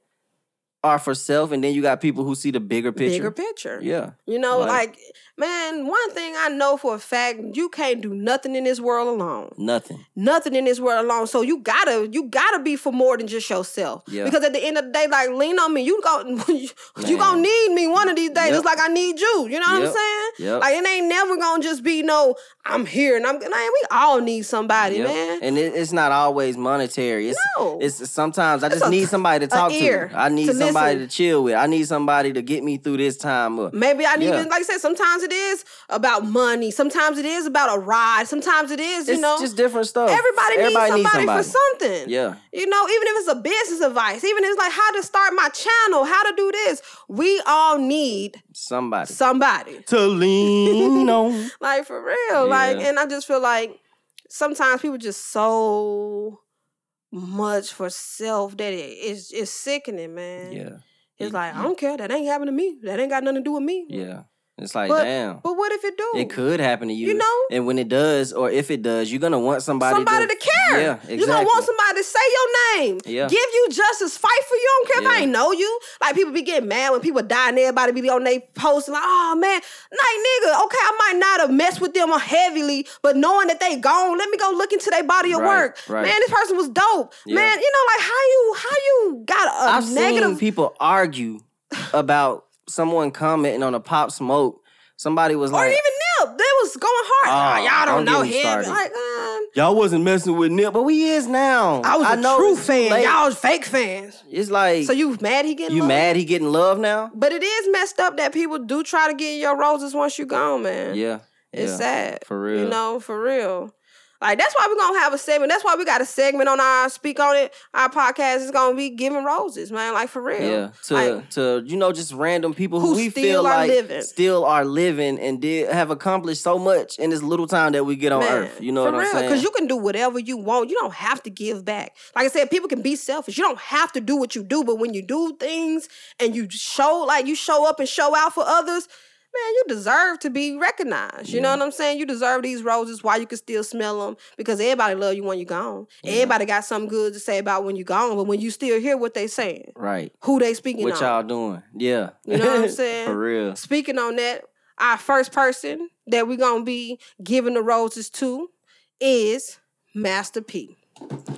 are for self and then you got people who see the bigger picture? Bigger picture. Yeah. You know, like, like man, one thing I know for a fact, you can't do nothing in this world alone. Nothing. Nothing in this world alone. So you gotta, you gotta be for more than just yourself. Yeah. Because at the end of the day, like lean on me. You go, you, you gonna need me one of these days. Yep. Just like I need you. You know what yep. I'm saying? Yep. Like it ain't never gonna just be no. I'm here and I'm. Man, we all need somebody, yep. man. And it, it's not always monetary. It's, no. It's sometimes I just a, need somebody to talk to. I need to somebody listen. to chill with. I need somebody to get me through this time. Or, Maybe I need, yeah. like I said, sometimes. It is about money. Sometimes it is about a ride. Sometimes it is, you it's know. It's just different stuff. Everybody, Everybody needs, somebody needs somebody for something. Yeah. You know, even if it's a business advice, even if it's like how to start my channel, how to do this, we all need somebody. Somebody. To lean on. Like, for real. Yeah. Like, and I just feel like sometimes people just so much for self that it, it's, it's sickening, man. Yeah. It's like, I don't care. That ain't happening to me. That ain't got nothing to do with me. Yeah. It's like, but, damn. But what if it do? It could happen to you. You know? And when it does, or if it does, you're going to want somebody, somebody to... Somebody to care. Yeah, exactly. You're going to want somebody to say your name. Yeah. Give you justice. Fight for you. I don't care yeah. if I ain't know you. Like, people be getting mad when people die and everybody be on their posts like, oh, man, night nigga. Okay, I might not have messed with them heavily, but knowing that they gone, let me go look into their body of right, work. Right. Man, this person was dope. Yeah. Man, you know, like, how you, how you got a I've negative... I've seen people argue about... Someone commenting on a Pop Smoke. Somebody was or like... Or even Nip. They was going hard. Oh, y'all don't, don't know him. Like, um, y'all wasn't messing with Nip, but we is now. I was I a know true fan. Late. Y'all was fake fans. It's like... So you mad he getting you love? You mad he getting love now? But it is messed up that people do try to get your roses once you gone, man. Yeah. It's yeah, sad. For real. You know, for real. Like, that's why we're going to have a segment. That's why we got a segment on our Speak On It. Our podcast is going to be giving roses, man. Like, for real. Yeah. To, like, to you know, just random people who, who we feel like living. still are living and did have accomplished so much in this little time that we get on man, earth. You know what real, I'm saying? Because you can do whatever you want. You don't have to give back. Like I said, people can be selfish. You don't have to do what you do. But when you do things and you show, like, you show up and show out for others... Man, you deserve to be recognized. You yeah. know what I'm saying? You deserve these roses while you can still smell them because everybody love you when you're gone. Yeah. Everybody got something good to say about when you're gone, but when you still hear what they saying. Right. Who they speaking what on. What y'all doing. Yeah. You know what I'm saying? For real. Speaking on that, our first person that we're going to be giving the roses to is Master P.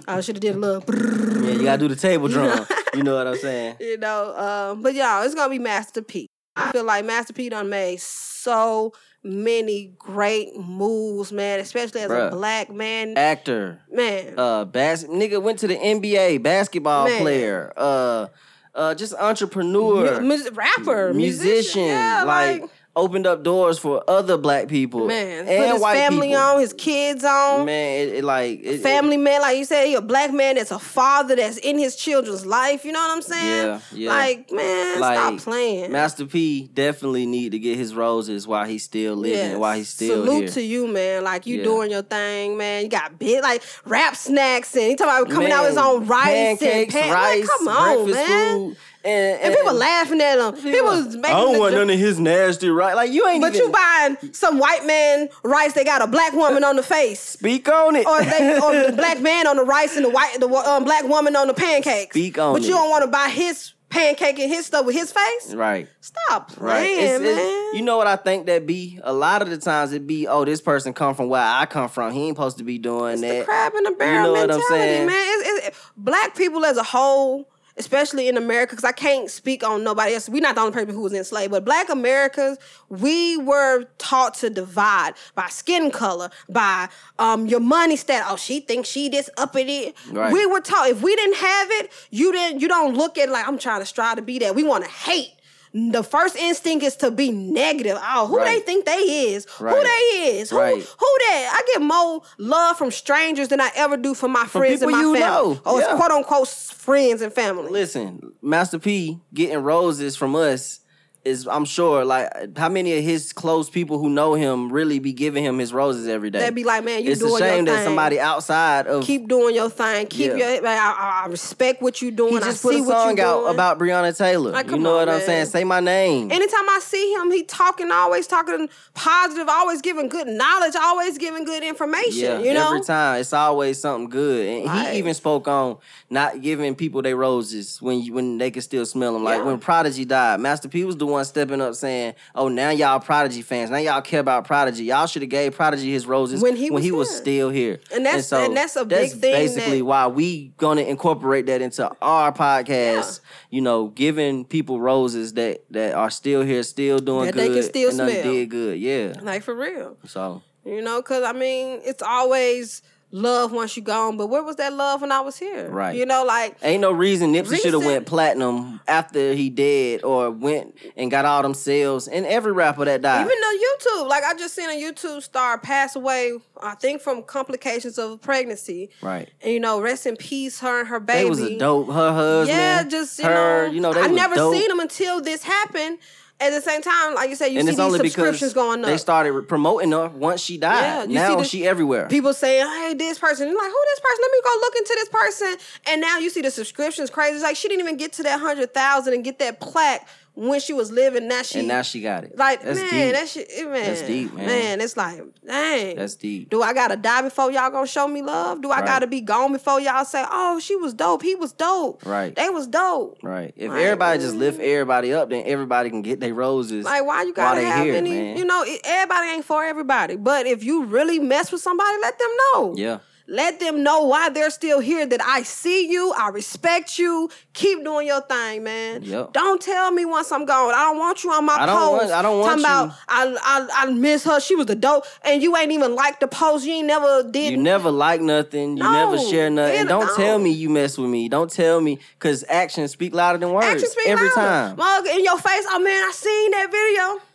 I should have did a little... Yeah, you got to do the table drum. You know what I'm saying? You know, um, but y'all, it's going to be Master P. I feel like Master P done made so many great moves, man, especially as Bruh. a black man. Actor. Man. Uh, bas- nigga went to the N B A, basketball man. player, uh, uh, just entrepreneur. M- rapper. Musician. musician. Yeah, like, like opened up doors for other black people. Man, and put his white family people. on, his kids on. Man, it, it like it, family it, man, like you said, he a black man that's a father that's in his children's life. You know what I'm saying? Yeah, yeah. Like, man, like, stop playing. Master P definitely need to get his roses while he's still living, yes. and while he's still Salute here. Salute to you, man. Like you yeah. doing your thing, man. You got big like rap snacks and he talking about coming man, out with his own rice pancakes, and pan- rice, like, come on, man. Food. And, and, and people laughing at him. People was making. I don't want none of his nasty rice. Like you ain't. But even, you buying some white man rice that got a black woman on the face. Speak on it. Or they, or the black man on the rice and the white, the um, black woman on the pancakes. Speak on it. But you don't want to buy his pancake and his stuff with his face. Right. Stop playing, right. It's, man. It's, you know what I think that be? A lot of the times it be, oh, this person come from where I come from. He ain't supposed to be doing it's that. The crab in the barrel you know mentality, what I'm saying? Man. It's, it's, black people as a whole. Especially in America, because I can't speak on nobody else. We're not the only person who was enslaved, but black Americans, we were taught to divide by skin color, by um, your money status. Oh, she thinks she this uppity. Right. We were taught, if we didn't have it, you didn't. You don't look at like, I'm trying to strive to be that. We want to hate. The first instinct is to be negative. Oh, who right. they think they is? Right. Who they is? Who right. who that? I get more love from strangers than I ever do from my from friends and my you family. Know. Oh, yeah. It's quote unquote friends and family. Listen, Master P getting roses from us is, I'm sure, like how many of his close people who know him really be giving him his roses every day? They'd be like, man, you it's doing your thing. It's a shame that somebody outside of keep doing your thing. Keep yeah. your. Like, I, I respect what you doing. He just I put see a song out doing. About Breonna Taylor. Like, you know on, what man. I'm saying? Say my name. Anytime I see him, he talking, always talking positive, always giving good knowledge, always giving good information. Yeah, you know, every time it's always something good. And right. he even spoke on not giving people their roses when you, when they could still smell them. Like yeah. when Prodigy died, Master P was doing. One stepping up saying, oh, now y'all Prodigy fans. Now y'all care about Prodigy. Y'all should have gave Prodigy his roses when he was, when he was still here. And that's, and so and that's a that's big thing. That's basically that... why we going to incorporate that into our podcast, yeah. you know, giving people roses that, that are still here, still doing that good. That they can still and smell. Did good, yeah. Like, for real. So. You know, because, I mean, it's always... love once you gone, but where was that love when I was here? Right. You know, like... Ain't no reason Nipsey should have went platinum after he dead or went and got all them sales and every rapper that died. Even on YouTube. Like, I just seen a YouTube star pass away, I think, from complications of pregnancy. Right. And, you know, rest in peace, her and her baby. They was a dope. Her husband. Yeah, just, you her, know... You know they I never dope. seen them until this happened. At the same time, like you said, you and see these subscriptions going up. They started promoting her once she died. Yeah, now this, she everywhere. People saying, hey, this person. You're like, who this person? Let me go look into this person. And now you see the subscriptions crazy. It's like she didn't even get to that one hundred thousand and get that plaque when she was living. Now she, and now she got it. Like, that's man, deep. That shit, man. That's deep, man. Man, it's like, dang. That's deep. Do I got to die before y'all going to show me love? Do I right. got to be gone before y'all say, oh, she was dope. He was dope. Right. They was dope. Right. If like, everybody man. just lift everybody up, then everybody can get their roses. Like, why you got to have here, any? Man. You know, it, everybody ain't for everybody. But if you really mess with somebody, let them know. Yeah. Let them know why they're still here, that I see you, I respect you, keep doing your thing, man. Yep. Don't tell me once I'm gone. I don't want you on my I don't post. Want, I don't want Talking you. Talking about, I, I I miss her, she was the dope, and you ain't even like the post, you ain't never did. You never like nothing, you no, never share nothing. And don't no. tell me you mess with me. Don't tell me, because actions speak louder than words. Actions speak every louder. time. Mug in your face, oh man, I seen that video.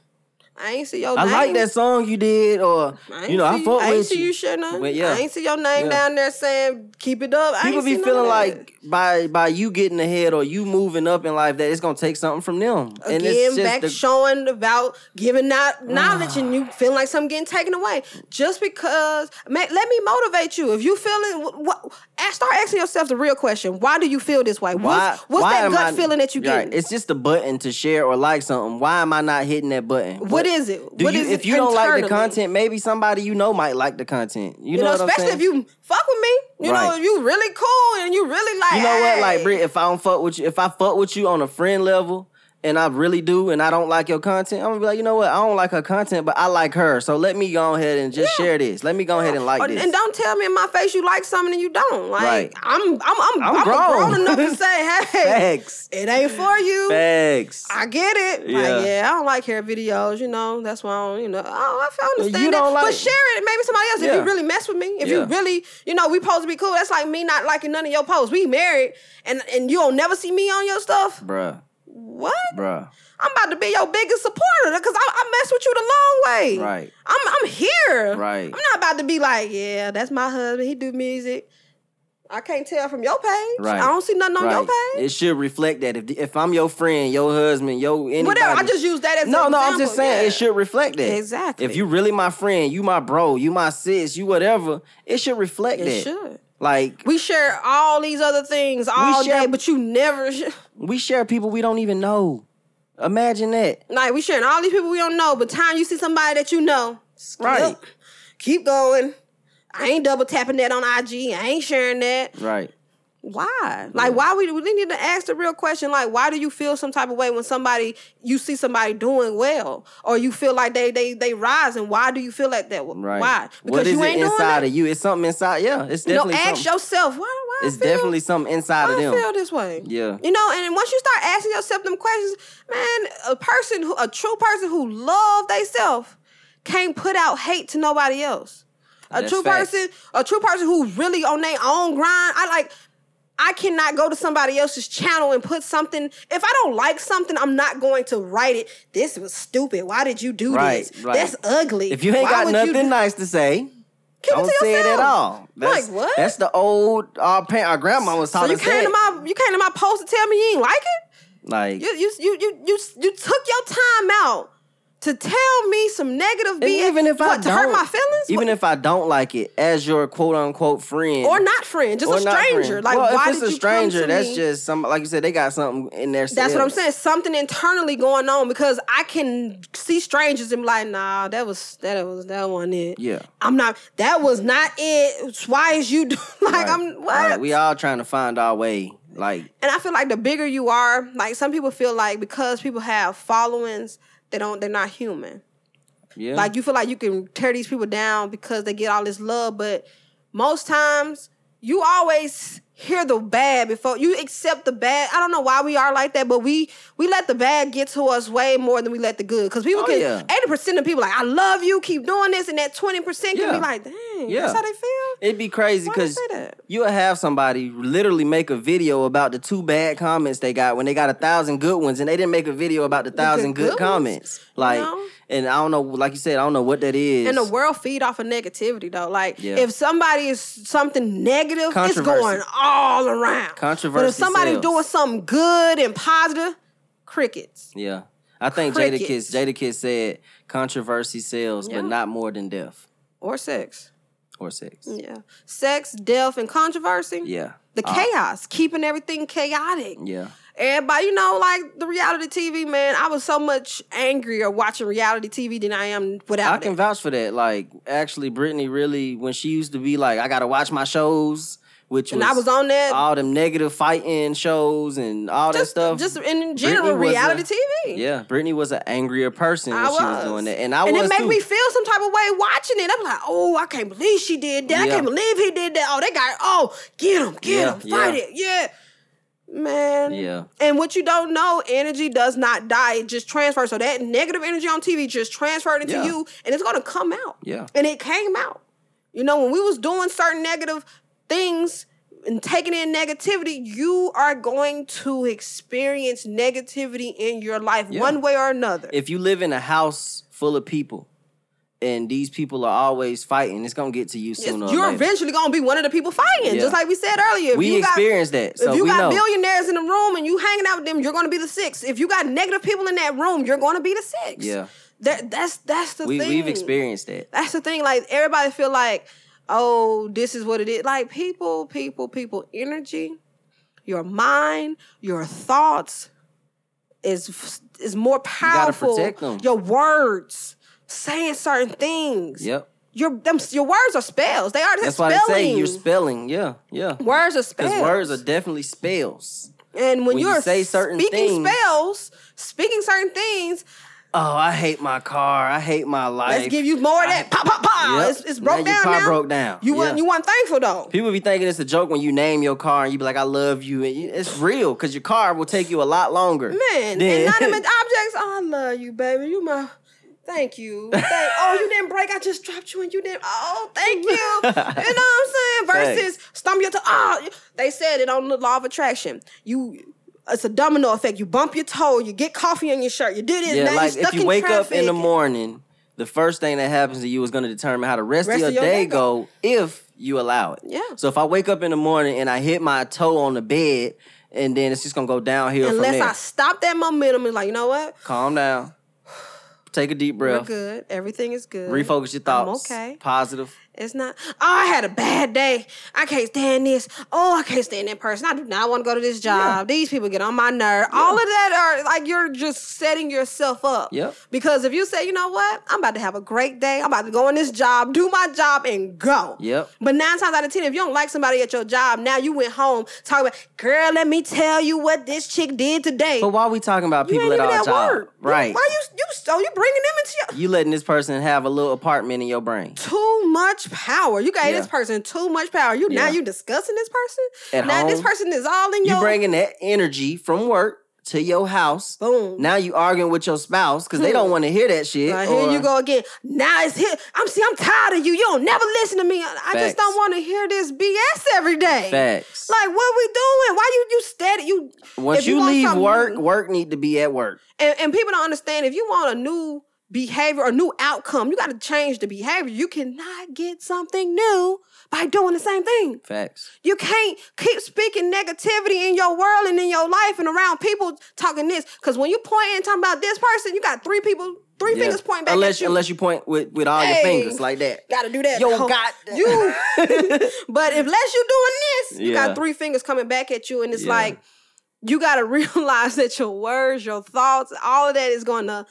I ain't see your I name. I like that song you did, or, you know, I fuck with you. I ain't see you, you share nothing. But yeah. I ain't see your name yeah. down there saying, keep it up. I People ain't be feeling like by by you getting ahead or you moving up in life that it's going to take something from them. Again, and it's just back the... showing about giving out knowledge and you feeling like something getting taken away. Just because, man, let me motivate you. If you feeling, what, start asking yourself the real question. Why do you feel this way? Why, what's what's why that gut I, feeling that you right, get? It's just the button to share or like something. Why am I not hitting that button? What, what is it? Do what you, is if it you don't like the content, maybe somebody you know might like the content. You, you know, know what I'm saying? Especially if you fuck with me. You right. know, if you really cool and you really like. You know hey. what? Like, Britt, if I don't fuck with you, if I fuck with you on a friend level, and I really do, and I don't like your content, I'm gonna be like, you know what? I don't like her content, but I like her. So let me go ahead and just yeah. share this. Let me go ahead and like or, this. And don't tell me in my face you like something and you don't. Like right. I'm, I'm, I'm, I'm, I'm grown. grown enough to say, hey, Facts. it ain't for you. Facts. I get it. Yeah. Like, yeah, I don't like hair videos. You know, that's why I don't. You know, I, I understand you don't that. Like... But share it. Maybe somebody else. Yeah. If you really mess with me, if yeah. you really, you know, we supposed to be cool. That's like me not liking none of your posts. We married, and and you don't never see me on your stuff, bruh. what? Bruh. I'm about to be your biggest supporter because I, I mess with you the long way. Right. I'm I'm here. Right. I'm not about to be like, yeah, that's my husband. He do music. I can't tell from your page. Right. I don't see nothing on right. your page. It should reflect that. If if I'm your friend, your husband, your anybody. Whatever. I just use that as no, an no, example. No, no, I'm just saying yeah. it should reflect that. Exactly. If you really my friend, you my bro, you my sis, you whatever, it should reflect it that. It should. Like. We share all these other things all share, day, but you never. Sh- we share people we don't even know. Imagine that. Like, we sharing all these people we don't know, but time you see somebody that you know. Skip, right. Keep going. I ain't double tapping that on I G. I ain't sharing that. Right. Why? Like, why we we need to ask the real question, like, why do you feel some type of way when somebody, you see somebody doing well, or you feel like they they they rising? Why do you feel like that? Right. Why? Because what is you ain't it doing inside that? Of you? It's something inside. Yeah, it's definitely you know, ask something. yourself, why why It's I feel, definitely something inside why of them. I feel this way. Yeah. You know, and once you start asking yourself them questions, man, a person, who a true person who loves theyself can't put out hate to nobody else. A That's true facts. person, a true person who's really on their own grind. I like, I cannot go to somebody else's channel and put something. If I don't like something, I'm not going to write it. This was stupid. Why did you do right, this? Right. That's ugly. If you ain't Why got nothing do- nice to say. Keep don't it say it at all. That's, like what? That's the old our parent, our grandma was talking. So you came to my you came to my post to tell me you ain't like it. Like you you you you you, you took your time out. To tell me some negative B S, even if what, I to hurt my feelings? Even what? If I don't like it, as your quote-unquote friend. Or not friend, just a stranger. Like, well, why if it's did a you stranger, come to that's me? Just, some, like you said, they got something in their That's what I'm saying. Something internally going on because I can see strangers and be like, nah, that was, that was, that wasn't it. Yeah. I'm not, that was not it. Why is you, do, like, right. I'm, what? Right. We all trying to find our way. Like. And I feel like the bigger you are, like, some people feel like because people have followings, They don't, they're not human. Yeah. Like, you feel like you can tear these people down because they get all this love, but most times, you always hear the bad before, you accept the bad. I don't know why we are like that, but we we let the bad get to us way more than we let the good. Because people oh, can, yeah. eighty percent of people like, I love you, keep doing this, and that twenty percent can yeah. be like, dang, yeah. that's how they feel? It'd be crazy because you'll have somebody literally make a video about the two bad comments they got when they got a thousand good ones, and they didn't make a video about the thousand the good, good, good comments. Like, you know? And I don't know, like you said, I don't know what that is. And the world feed off of negativity, though. Like, yeah. if somebody is something negative, it's going all around. Controversy But if somebody's doing something good and positive, crickets. Yeah. I think Jada Kiss, Jada Kiss said controversy sells, yeah. but not more than death. Or sex. Or sex. Yeah. Sex, death, and controversy. Yeah. The uh, chaos. Keeping everything chaotic. Yeah. Everybody, you know, like the reality T V, man, I was so much angrier watching reality T V than I am without it. I can it. vouch for that. Like, actually, Brittany really, when she used to be like, I got to watch my shows, which and was, I was on that, all them negative fighting shows and all just, that stuff. Just in general, reality a, T V. Yeah, Brittany was an angrier person when I was. she was doing that. And I and was, it made too. me feel some type of way watching it. I'm like, oh, I can't believe she did that. Yeah. I can't believe he did that. Oh, they got it. Oh, get him, get yeah, him, fight yeah. it. Yeah. Man. Yeah. And what you don't know, energy does not die. It just transfers. So that negative energy on T V just transferred into yeah. you, and it's going to come out. Yeah. And it came out. You know, when we was doing certain negative things and taking in negativity, you are going to experience negativity in your life yeah. one way or another. If you live in a house full of people, and these people are always fighting, it's going to get to you sooner or later. You're eventually going to be one of the people fighting, yeah. just like we said earlier. If we you experienced got, that, so If you we got know. billionaires in the room and you hanging out with them, you're going to be the sixth. If you got negative people in that room, you're going to be the sixth. Yeah. That, that's that's the we, thing. We've experienced that. That's the thing. Like, everybody feel like, oh, this is what it is. Like, people, people, people, energy, your mind, your thoughts is, is more powerful. You got to protect them. Your words. Saying certain things. Yep. Your them, your words are spells. They are. That's spelling. That's why they say you're spelling. Yeah, yeah. Words are spells. Because words are definitely spells. And when, when you're you say certain speaking things, spells, speaking certain things. Oh, I hate my car. I hate my life. Let's give you more of that. I, pop, pop, pop. Yep. It's, it's broke now your down car now. broke down. You yeah. weren't, you weren't thankful, though. People be thinking it's a joke when you name your car and you be like, I love you. And you, it's real because your car will take you a lot longer. Man, than, and not even objects. Oh, I love you, baby. You my... Thank you. Thank, oh, you didn't break. I just dropped you and you didn't. Oh, thank you. You know what I'm saying? Versus stump your toe. Oh, they said it on the law of attraction. You It's a domino effect. You bump your toe, you get coffee on your shirt, you do this. Yeah, now like if you wake traffic. up in the morning, the first thing that happens to you is going to determine how the rest, rest of, your of your day, day go, go if you allow it. Yeah. So if I wake up in the morning and I hit my toe on the bed, and then it's just going to go downhill Unless from there. Unless I stop that momentum and like, you know what? Calm down. Take a deep breath. We're good. Everything is good. Refocus your thoughts. I'm okay. Positive. It's not, oh, I had a bad day. I can't stand this. Oh, I can't stand that person. I do not want to go to this job. Yeah. These people get on my nerve. Yeah. All of that are like you're just setting yourself up. Yep. Because if you say, you know what, I'm about to have a great day. I'm about to go in this job, do my job, and go. Yep. But nine times out of ten, if you don't like somebody at your job, now you went home talking about, girl, let me tell you what this chick did today. But why are we talking about people at our job? Word. Right. Why you, you, so you bringing them into your... You letting this person have a little apartment in your brain. Too much power. You gave yeah. this person too much power. You yeah. Now you discussing this person? At now home, this person is all in you your... You bringing that energy from work to your house. Boom. Now you arguing with your spouse because hmm. they don't want to hear that shit. Right, or... Here you go again. Now it's here. I'm see, I'm tired of you. You don't never listen to me. I Facts. just don't want to hear this B S every day. Facts. Like, what we doing? Why you, you steady? You, Once you, you leave something... work, work need to be at work. And, and people don't understand, if you want a new... behavior or new outcome, you got to change the behavior. You cannot get something new by doing the same thing. Facts. You can't keep speaking negativity in your world and in your life and around people talking this, because when you point and talking about this person, you got three people, three yeah. fingers pointing back unless, at you. Unless you point with, with all hey, your fingers like that. Got to do that. Yo, no. got that. You. But unless you're doing this, you yeah. got three fingers coming back at you, and it's yeah. like, you got to realize that your words, your thoughts, all of that is going to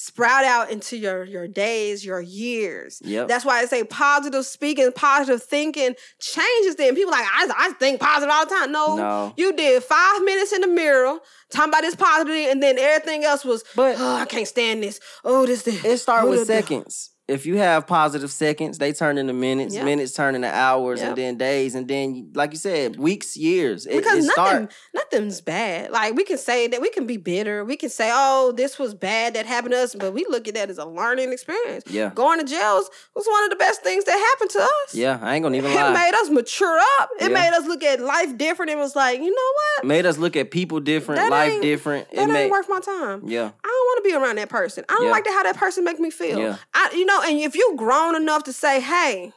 sprout out into your, your days, your years. Yep. That's why I say positive speaking, positive thinking changes things. People like, I, I think positive all the time. No, no, you did five minutes in the mirror talking about this positivity, and then everything else was, but oh, I can't stand this. Oh, this, this. It starts with seconds. If you have positive seconds, they turn into minutes, yep. minutes turn into hours, yep. and then days, and then, like you said, weeks, years. It, because it nothing, start... nothing's bad. Like, we can say that, we can be bitter. We can say, oh, this was bad that happened to us, but we look at that as a learning experience. Yeah. Going to jail was one of the best things that happened to us. Yeah, I ain't gonna even lie. It made us mature up. It yeah. made us look at life different. It was like, you know what? Made us look at people different, that life different. That it ain't made... worth my time. Yeah. I don't want to be around that person. I don't yeah. like that, how that person make me feel. Yeah. I, you know, and if you're grown enough to say, hey,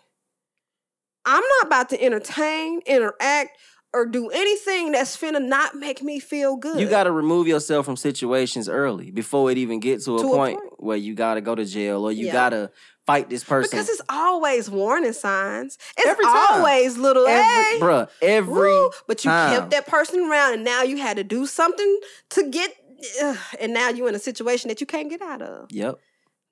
I'm not about to entertain, interact, or do anything that's finna not make me feel good. You got to remove yourself from situations early before it even gets to, to a, point a point where you got to go to jail or you yeah. got to fight this person. Because it's always warning signs. It's every always time. Little, every, hey. Bruh, every woo, But you time. kept that person around, and now you had to do something to get, uh, and now you're in a situation that you can't get out of. Yep.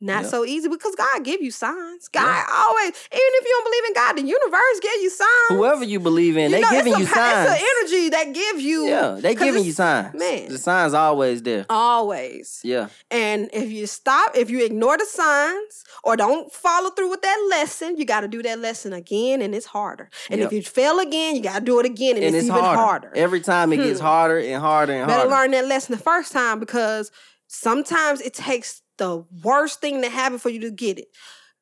Not yep. so easy, because God give you signs. God yeah. always, even if you don't believe in God, the universe give you signs. Whoever you believe in, you they know, giving a, you signs. It's an energy that give you. Yeah, they giving you signs. Man. The signs always there. Always. Yeah. And if you stop, if you ignore the signs or don't follow through with that lesson, you got to do that lesson again, and it's harder. And yep. if you fail again, you got to do it again, and, and it's, it's even harder. harder. Every time it hmm. gets harder and harder and Better harder. Better learn that lesson the first time, because sometimes it takes the worst thing that happened for you to get it.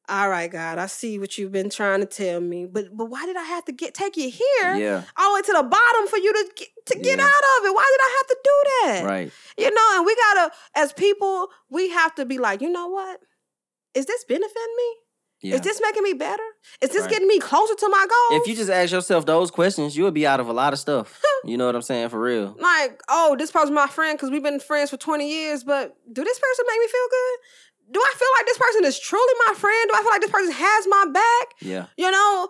All right, God, I see what you've been trying to tell me, but but why did I have to get take you here yeah. all the way to the bottom for you to get, to get yeah. out of it? Why did I have to do that? Right. You know, and we gotta, as people, we have to be like, you know what? Is this benefiting me? Yeah. Is this making me better? Is this right. getting me closer to my goals? If you just ask yourself those questions, you'll be out of a lot of stuff. You know what I'm saying? For real. Like, oh, this person's my friend because we've been friends for twenty years, but do this person make me feel good? Do I feel like this person is truly my friend? Do I feel like this person has my back? Yeah. You know,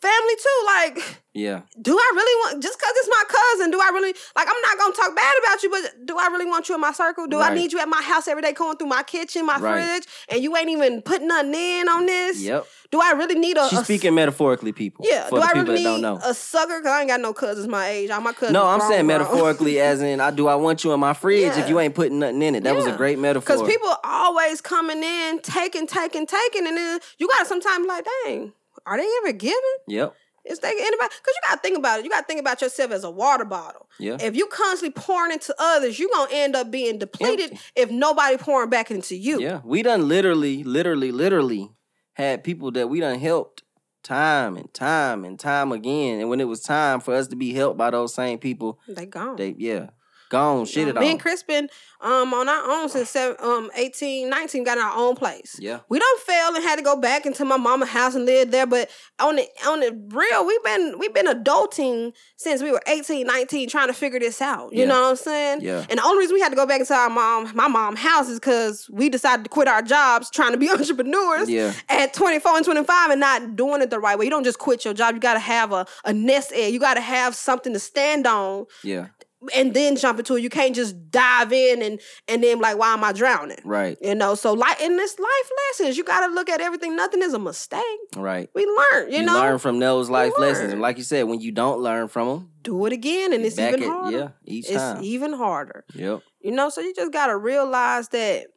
family too. Like, yeah. do I really want, just because it's my cousin, do I really, like, I'm not going to talk bad about you, but do I really want you in my circle? Do right. I need you at my house every day going through my kitchen, my right. fridge, and you ain't even putting nothing in on this? Yep. Do I really need a... She's a, speaking metaphorically, people. Yeah. For do the I people really that need don't know. a sucker? Because I ain't got no cousins my age. All my cousins No, I'm saying grown. metaphorically as in, I do I want you in my fridge yeah. if you ain't putting nothing in it? That yeah. was a great metaphor. Because people always coming in, taking, taking, taking, and then you got to sometimes like, dang, are they ever giving? Yep. Is they anybody? Because you got to think about it. You got to think about yourself as a water bottle. Yeah. If you constantly pouring into others, you're going to end up being depleted Empty. if nobody pouring back into you. Yeah. We done literally, literally, literally had people that we done helped time and time and time again. And when it was time for us to be helped by those same people, they gone. They, yeah. Gone, shit it all. Me and Chris been um, on our own since seven, um, eighteen, nineteen, got in our own place. Yeah. We done failed and had to go back into my mama's house and live there, but on the, on the real, we've been we've been adulting since we were eighteen, nineteen, trying to figure this out. You yeah. know what I'm saying? Yeah. And the only reason we had to go back into our mom, my mom's house is because we decided to quit our jobs trying to be entrepreneurs yeah. at twenty-four and twenty-five and not doing it the right way. You don't just quit your job. You got to have a, a nest egg. You got to have something to stand on. Yeah. And then jump into it. You can't just dive in and and then like, why am I drowning? Right. You know, so like in this life lessons, you got to look at everything. Nothing is a mistake. Right. We learn, you, you know. learn from those life lessons. And like you said, when you don't learn from them. Do it again and it's back even at, harder. Yeah, each it's time. It's even harder. Yep. You know, so you just got to realize that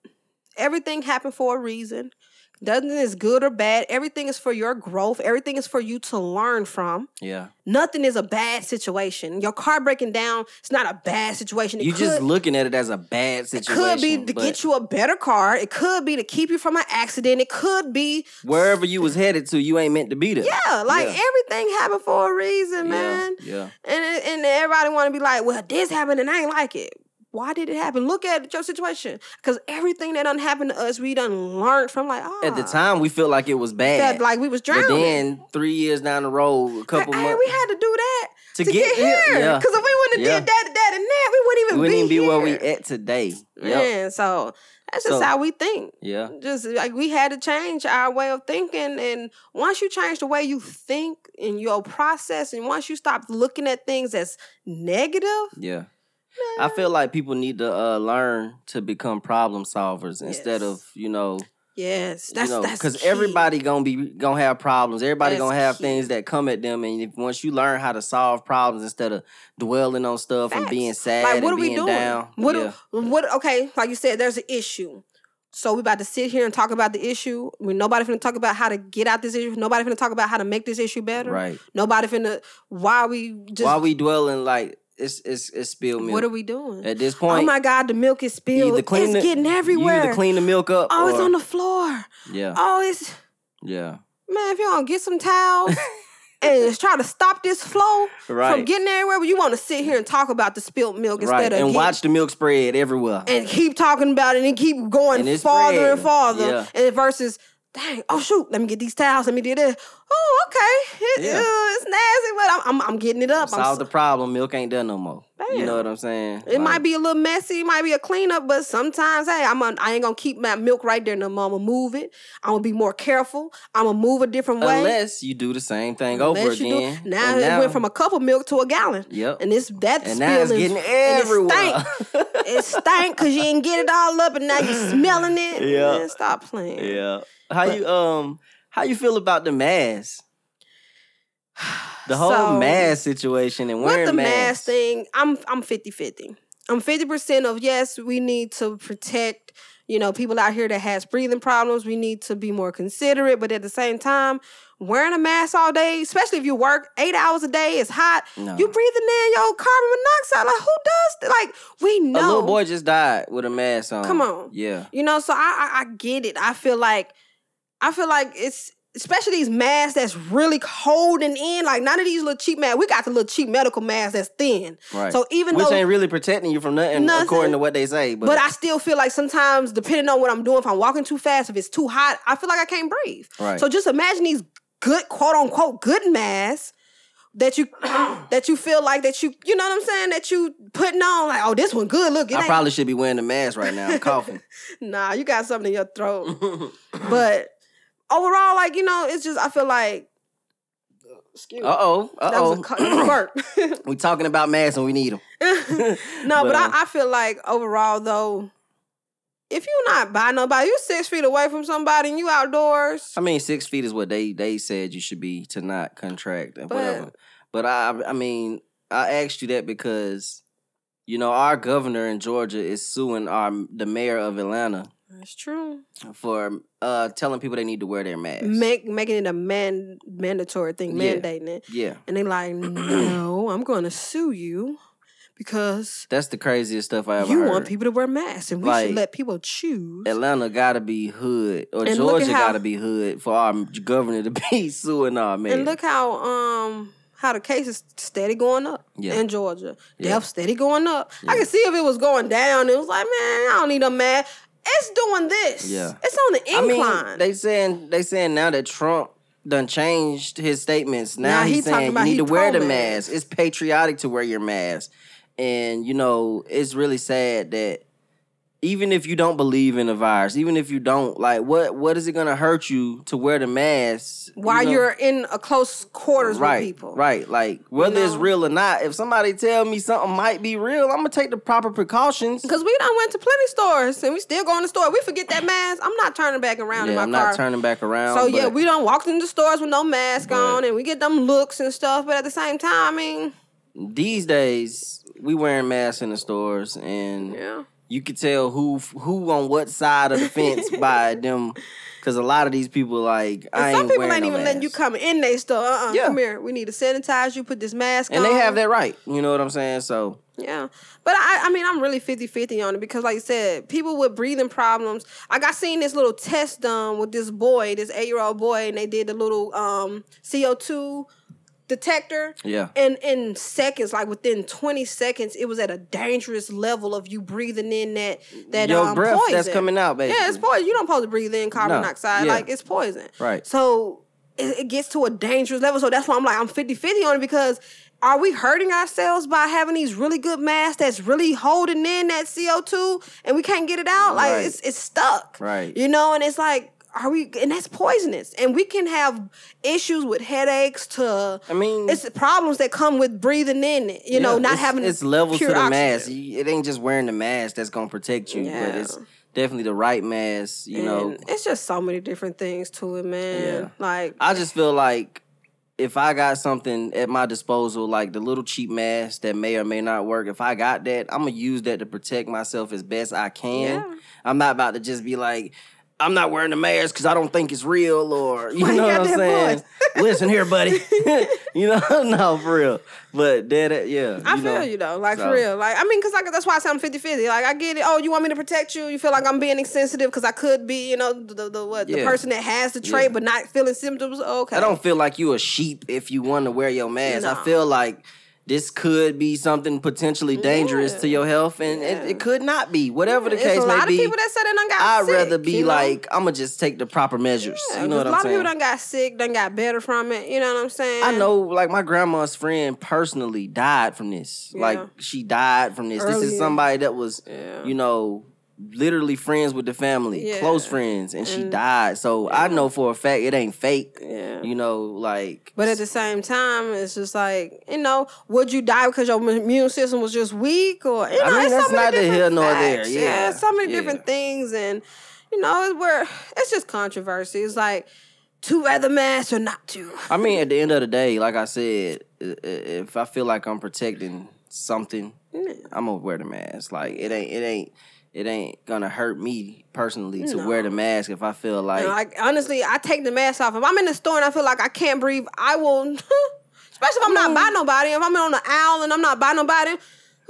everything happened for a reason. Nothing is good or bad. Everything is for your growth. Everything is for you to learn from. Yeah. Nothing is a bad situation. Your car breaking down, it's not a bad situation. It You're could, just looking at it as a bad situation. It could be to but... get you a better car. It could be to keep you from an accident. It could be... Wherever you was headed to, you ain't meant to be there. Yeah, like yeah. everything happened for a reason, man. Yeah, yeah. And, and everybody want to be like, well, this happened and I ain't like it. Why did it happen? Look at your situation. Because everything that done happened to us, we done learned from like, oh. At the time, we felt like it was bad. Like we was drowning. But then three years down the road, a couple hey, months. Hey, we had to do that to, to get, get here. Because yeah. if we wouldn't have yeah. did that, that, and that, we wouldn't even we wouldn't be here. We wouldn't even be where we at today. Yep. Yeah, so that's just so, how we think. Yeah. Just like we had to change our way of thinking. And once you change the way you think and your process, and once you stop looking at things as negative. Yeah. I feel like people need to uh, learn to become problem solvers yes. instead of, you know. Yes, that's you know, that's because everybody gonna be gonna have problems. Everybody that's gonna have key. things that come at them, and if, once you learn how to solve problems instead of dwelling on stuff Facts. and being sad, like what and are we being doing? Down. What? Yeah. Do, what? Okay, like you said, there's an issue. So we about to sit here and talk about the issue. We nobody finna talk about how to get out this issue. Nobody finna talk about how to make this issue better. Right. Nobody finna. Why we? Just, why we dwelling like? It's it's it's spilled milk. What are we doing at this point? Oh my God, the milk is spilled. It's the, getting everywhere. You either clean the milk up. Oh, or... it's on the floor. Yeah. Oh, it's yeah. Man, if you don't get some towels and try to stop this flow right. from getting everywhere, but you want to sit here and talk about the spilled milk instead right. of and get... watch the milk spread everywhere and keep talking about it and keep going and farther spread. and farther. Yeah. And versus. Dang! Oh shoot! Let me get these towels. Let me do this. Oh, okay. It's, yeah. uh, it's nasty, but I'm, I'm I'm getting it up. Solve so- the problem. Milk ain't done no more. Damn. You know what I'm saying? It like, might be a little messy. It might be a cleanup, but sometimes, hey, I'm a, I ain't gonna keep my milk right there no more. I'm gonna move it. I'm gonna be more careful. I'm gonna move a different way. Unless you do the same thing unless over again. Do, now, now it went from a cup of milk to a gallon. Yep. And it's that's and now it's getting everywhere. It stank. It stank because you didn't get it all up, and now you smelling it. Yeah. Stop playing. Yeah. How you um how you feel about the mask? The whole so, mask situation and wearing with the masks. mask thing, I'm I'm fifty-fifty. I'm fifty percent of yes, we need to protect, you know, people out here that has breathing problems. We need to be more considerate, but at the same time, wearing a mask all day, especially if you work eight hours a day, it's hot. No. You breathing in your carbon monoxide. Like, who does that? Like, we know. A little boy just died with a mask on. Come on. Yeah. You know, so I I, I get it. I feel like I feel like it's, especially these masks that's really holding in, like none of these little cheap masks. We got the little cheap medical masks that's thin. Right. So even Which though- Which ain't really protecting you from nothing, nothing according to what they say. But. but I still feel like sometimes, depending on what I'm doing, if I'm walking too fast, if it's too hot, I feel like I can't breathe. Right. So just imagine these good, quote unquote, good masks that you that you feel like that you, you know what I'm saying, that you putting on, like, oh, this one good, look. It I ain't. probably should be wearing a mask right now. I'm coughing. Nah, you got something in your throat. But- Overall, like, you know, it's just, I feel like, excuse me. Uh-oh, uh-oh. That was a burp. We're talking about masks and we need them. no, but, but I, I feel like overall, though, if you're not by nobody, you're six feet away from somebody and you outdoors. I mean, six feet is what they, they said you should be to not contract and but, whatever. But, I I mean, I asked you that because, you know, our governor in Georgia is suing our the mayor of Atlanta. That's true. For uh, telling people they need to wear their masks. Make, making it a man, mandatory thing, yeah. mandating it. Yeah. And they like, no, I'm going to sue you because... That's the craziest stuff I ever you heard. You want people to wear masks and we like, should let people choose. Atlanta got to be hood or and Georgia got to be hood for our governor to be suing our man. And look how... um. how the case is steady going up yeah. in Georgia. Yeah. Death steady going up. Yeah. I could see if it was going down. It was like, man, I don't need them mad. It's doing this. Yeah. It's on the incline. I mean, they saying they saying now that Trump done changed his statements. Now, now he's he saying about you need to wear the mask. It's patriotic to wear your mask. And, you know, it's really sad that even if you don't believe in the virus, even if you don't, like, what what is it going to hurt you to wear the mask? While you know? You're in a close quarters right, with people. Right, like, whether you know? It's real or not, if somebody tell me something might be real, I'm going to take the proper precautions. Because we done went to plenty stores, and we still go in the store. We forget that mask. I'm not turning back around yeah, in my I'm car. I'm not turning back around. So, yeah, we done walked into stores with no mask but, on, and we get them looks and stuff. But at the same time, I mean... These days, we wearing masks in the stores, and... Yeah. You could tell who who on what side of the fence by them, because a lot of these people like I and some ain't people ain't no even mask. Letting you come in they store. Uh uh-uh, yeah. Come here, we need to sanitize you. Put this mask and on. And they have that right. You know what I'm saying? So yeah, but I I mean I'm really fifty-fifty on it because like you said, people with breathing problems. Like I seen this little test done with this boy, this eight year old boy, and they did the little um C O two. Detector, yeah, and in seconds, like within twenty seconds, it was at a dangerous level of you breathing in that that your um, breath poison that's coming out, basically. Yeah, it's poison. You don't supposed to breathe in carbon no. dioxide, yeah. like it's poison, right? So it, it gets to a dangerous level. So that's why I'm like, I'm fifty-fifty on it because are we hurting ourselves by having these really good masks that's really holding in that C O two and we can't get it out? Like right. it's it's stuck, right? You know, and it's like. Are we? And that's poisonous. And we can have issues with headaches to. I mean, it's the problems that come with breathing in it. You yeah, know, not it's, having it's levels to the oxygen. Mask. It ain't just wearing the mask that's gonna protect you, yeah. but it's definitely the right mask. You and know, it's just so many different things to it, man. Yeah. Like I just feel like if I got something at my disposal, like the little cheap mask that may or may not work, if I got that, I'm gonna use that to protect myself as best I can. Yeah. I'm not about to just be like. I'm not wearing the mask because I don't think it's real or, you well, know you what I'm saying? Listen here, buddy. You know? No, for real. But that, yeah. I you feel know? You, though. Like, so. For real. Like, I mean, because that's why I sound fifty-fifty. Like, I get it. Oh, you want me to protect you? You feel like I'm being insensitive because I could be, you know, the, the what yeah. the person that has the trait yeah. but not feeling symptoms? Okay. I don't feel like you a sheep if you want to wear your mask. No. I feel like... This could be something potentially dangerous yeah. to your health, and yeah. it, it could not be. Whatever the it's case may be, a lot of people that said they done got I'd sick. I'd rather be like, I'm gonna just take the proper measures. Yeah, you know what I'm saying? A lot of people done got sick, done got better from it. You know what I'm saying? I know, like my grandma's friend personally died from this. Yeah. Like she died from this. Earlier. This is somebody that was, yeah. you know, literally friends with the family, yeah. close friends, and, and she died. So yeah. I know for a fact it ain't fake. Yeah. You know, like... But at the same time, it's just like, you know, would you die because your immune system was just weak? Or, you know, I mean, it's that's so neither here nor there. Yeah, yeah so many yeah. different things. And, you know, it's, where, it's just controversy. It's like, to wear the mask or not to. I mean, at the end of the day, like I said, if I feel like I'm protecting something, yeah. I'm going to wear the mask. Like, it ain't, it ain't... It ain't gonna hurt me personally to no. wear the mask if I feel like... No, like, honestly, I take the mask off. If I'm in the store and I feel like I can't breathe, I will... Especially if I'm not by nobody. If I'm on an aisle and I'm not by nobody,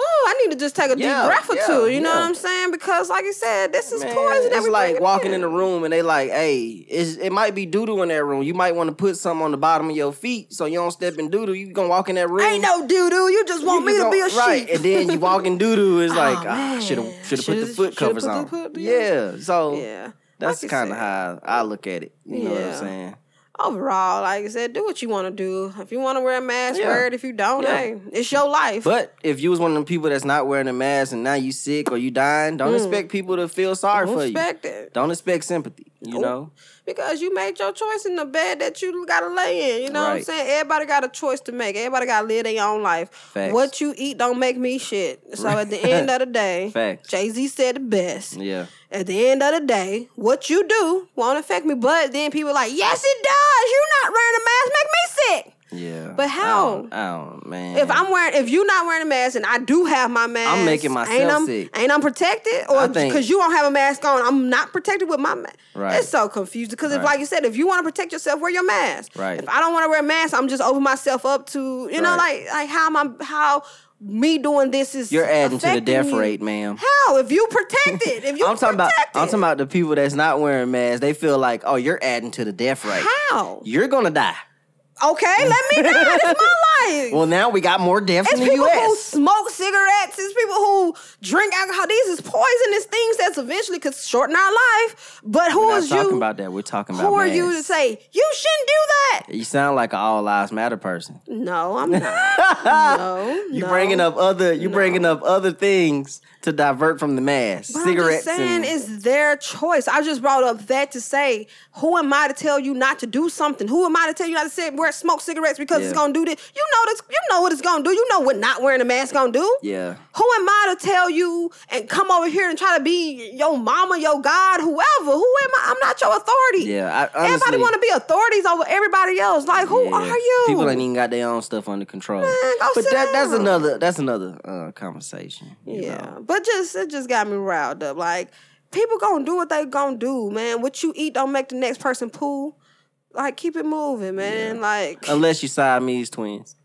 oh, I need to just take a yeah, deep breath or yeah, two. You yeah. know what I'm saying? Because, like you said, this is Man, poison. It's like walking in. in the room and they like, hey, it's, it might be doo-doo in that room. You might want to put something on the bottom of your feet so you don't step in doo-doo. You gonna walk in that room. Ain't no doo-doo. You just want you me just to be a sheep. Right, and then you walk in doo-doo. It's oh, like, ah, should have put the foot covers on. Put, yeah. yeah, so yeah. that's like kind of how I look at it. You yeah. know what I'm saying? Overall, like I said, do what you want to do. If you want to wear a mask, yeah. wear it. If you don't, yeah. hey, it's your life. But if you was one of them people that's not wearing a mask and now you sick or you dying, don't mm. expect people to feel sorry don't for you. Don't expect it. Don't expect sympathy, you Ooh. know? Because you made your choice in the bed that you got to lay in. You know right. what I'm saying? Everybody got a choice to make. Everybody got to live their own life. Facts. What you eat don't make me shit. So right. at the end of the day, Facts. Jay-Z said it best. Yeah. At the end of the day, what you do won't affect me. But then people are like, yes, it does. You not wearing a mask make me sick. Yeah. But how? Oh, man. If I'm wearing, if you not wearing a mask and I do have my mask, I'm making myself ain't I'm, sick. Ain't I'm protected? Or because you don't have a mask on, I'm not protected with my mask. Right. It's so confusing. Because right. if, like you said, if you want to protect yourself, wear your mask. Right. If I don't want to wear a mask, I'm just opening myself up to, you know, right. like like how am I, how me doing this is you're adding to the death you. rate, ma'am. How? If you protect it, if you I'm talking protect about, it. I'm talking about the people that's not wearing masks. They feel like, oh, you're adding to the death rate. How? You're gonna die. Okay, let me die. It's my life. Well, now we got more deaths it's in the U S. It's people who smoke cigarettes. It's people who drink alcohol. These is poisonous things that's eventually could shorten our life. But who is you? We're not talking about that. We're talking about Who mass. Are you to say, you shouldn't do that? You sound like an all lives matter person. No, I'm not. no, you no, bringing up other. You no. bringing up other things to divert from the mass. But cigarettes. I'm just saying and, it's their choice. I just brought up that to say, who am I to tell you not to do something? Who am I to tell you not to say where smoke cigarettes because yeah. it's gonna do this? You know this. You know what it's gonna do. You know what not wearing a mask gonna do. Yeah. Who am I to tell you and come over here and try to be your mama, your God, whoever? Who am I? I'm not your authority. Yeah. I, honestly, everybody want to be authorities over everybody else. Like, who yeah. are you? People ain't even got their own stuff under control. Man, go but sit that, down. that's another. That's another uh, conversation. Yeah. Know? But just it just got me riled up. Like, people gonna do what they gonna do, man. What you eat don't make the next person poo. Like, keep it moving, man. Yeah. Like, unless you Siamese twins.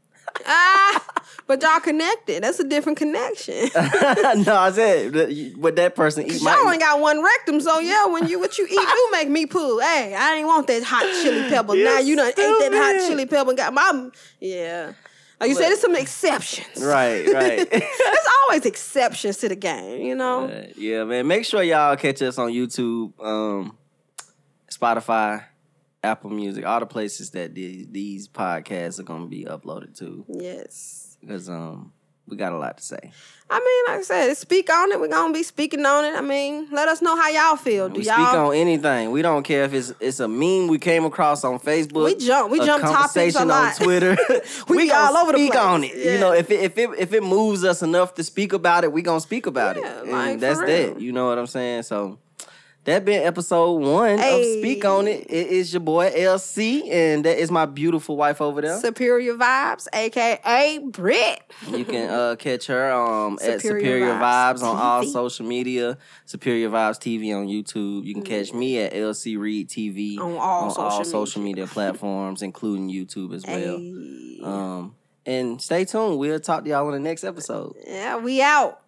Ah, but y'all connected. That's a different connection. No, I said, what that person eat. Y'all might... ain't got one rectum, so yeah. When you what you eat do make me poo. Hey, I ain't want that hot chili pepper. You're now you done stupid. Ate that hot chili pepper. And got my yeah. Like you Look, said, there's some exceptions. Right, right. There's always exceptions to the game, you know. Uh, yeah, man. Make sure y'all catch us on YouTube, um, Spotify, Apple Music, all the places that these, these podcasts are going to be uploaded to. Yes. Because um, we got a lot to say. I mean, like I said, speak on it. We're going to be speaking on it. I mean, let us know how y'all feel. Do we y'all... speak on anything. We don't care if it's it's a meme we came across on Facebook. We jump. We jump topics a lot. On Twitter. we we all over the place. Speak on it. Yeah. You know, if it, if, it, if it moves us enough to speak about it, we're going to speak about yeah, it. And like, that's that. You know what I'm saying? So... that been episode one hey. of Speak On It. It is your boy L C, and that is my beautiful wife over there, Superior Vibes, aka Britt. You can uh, catch her um, Superior at Superior Vibes, Vibes on all social media. Superior Vibes T V on YouTube. You can catch me at L C Reed T V on all, on social, all media. social media platforms, including YouTube as well. Hey. Um, and stay tuned. We'll talk to y'all in the next episode. Yeah, we out.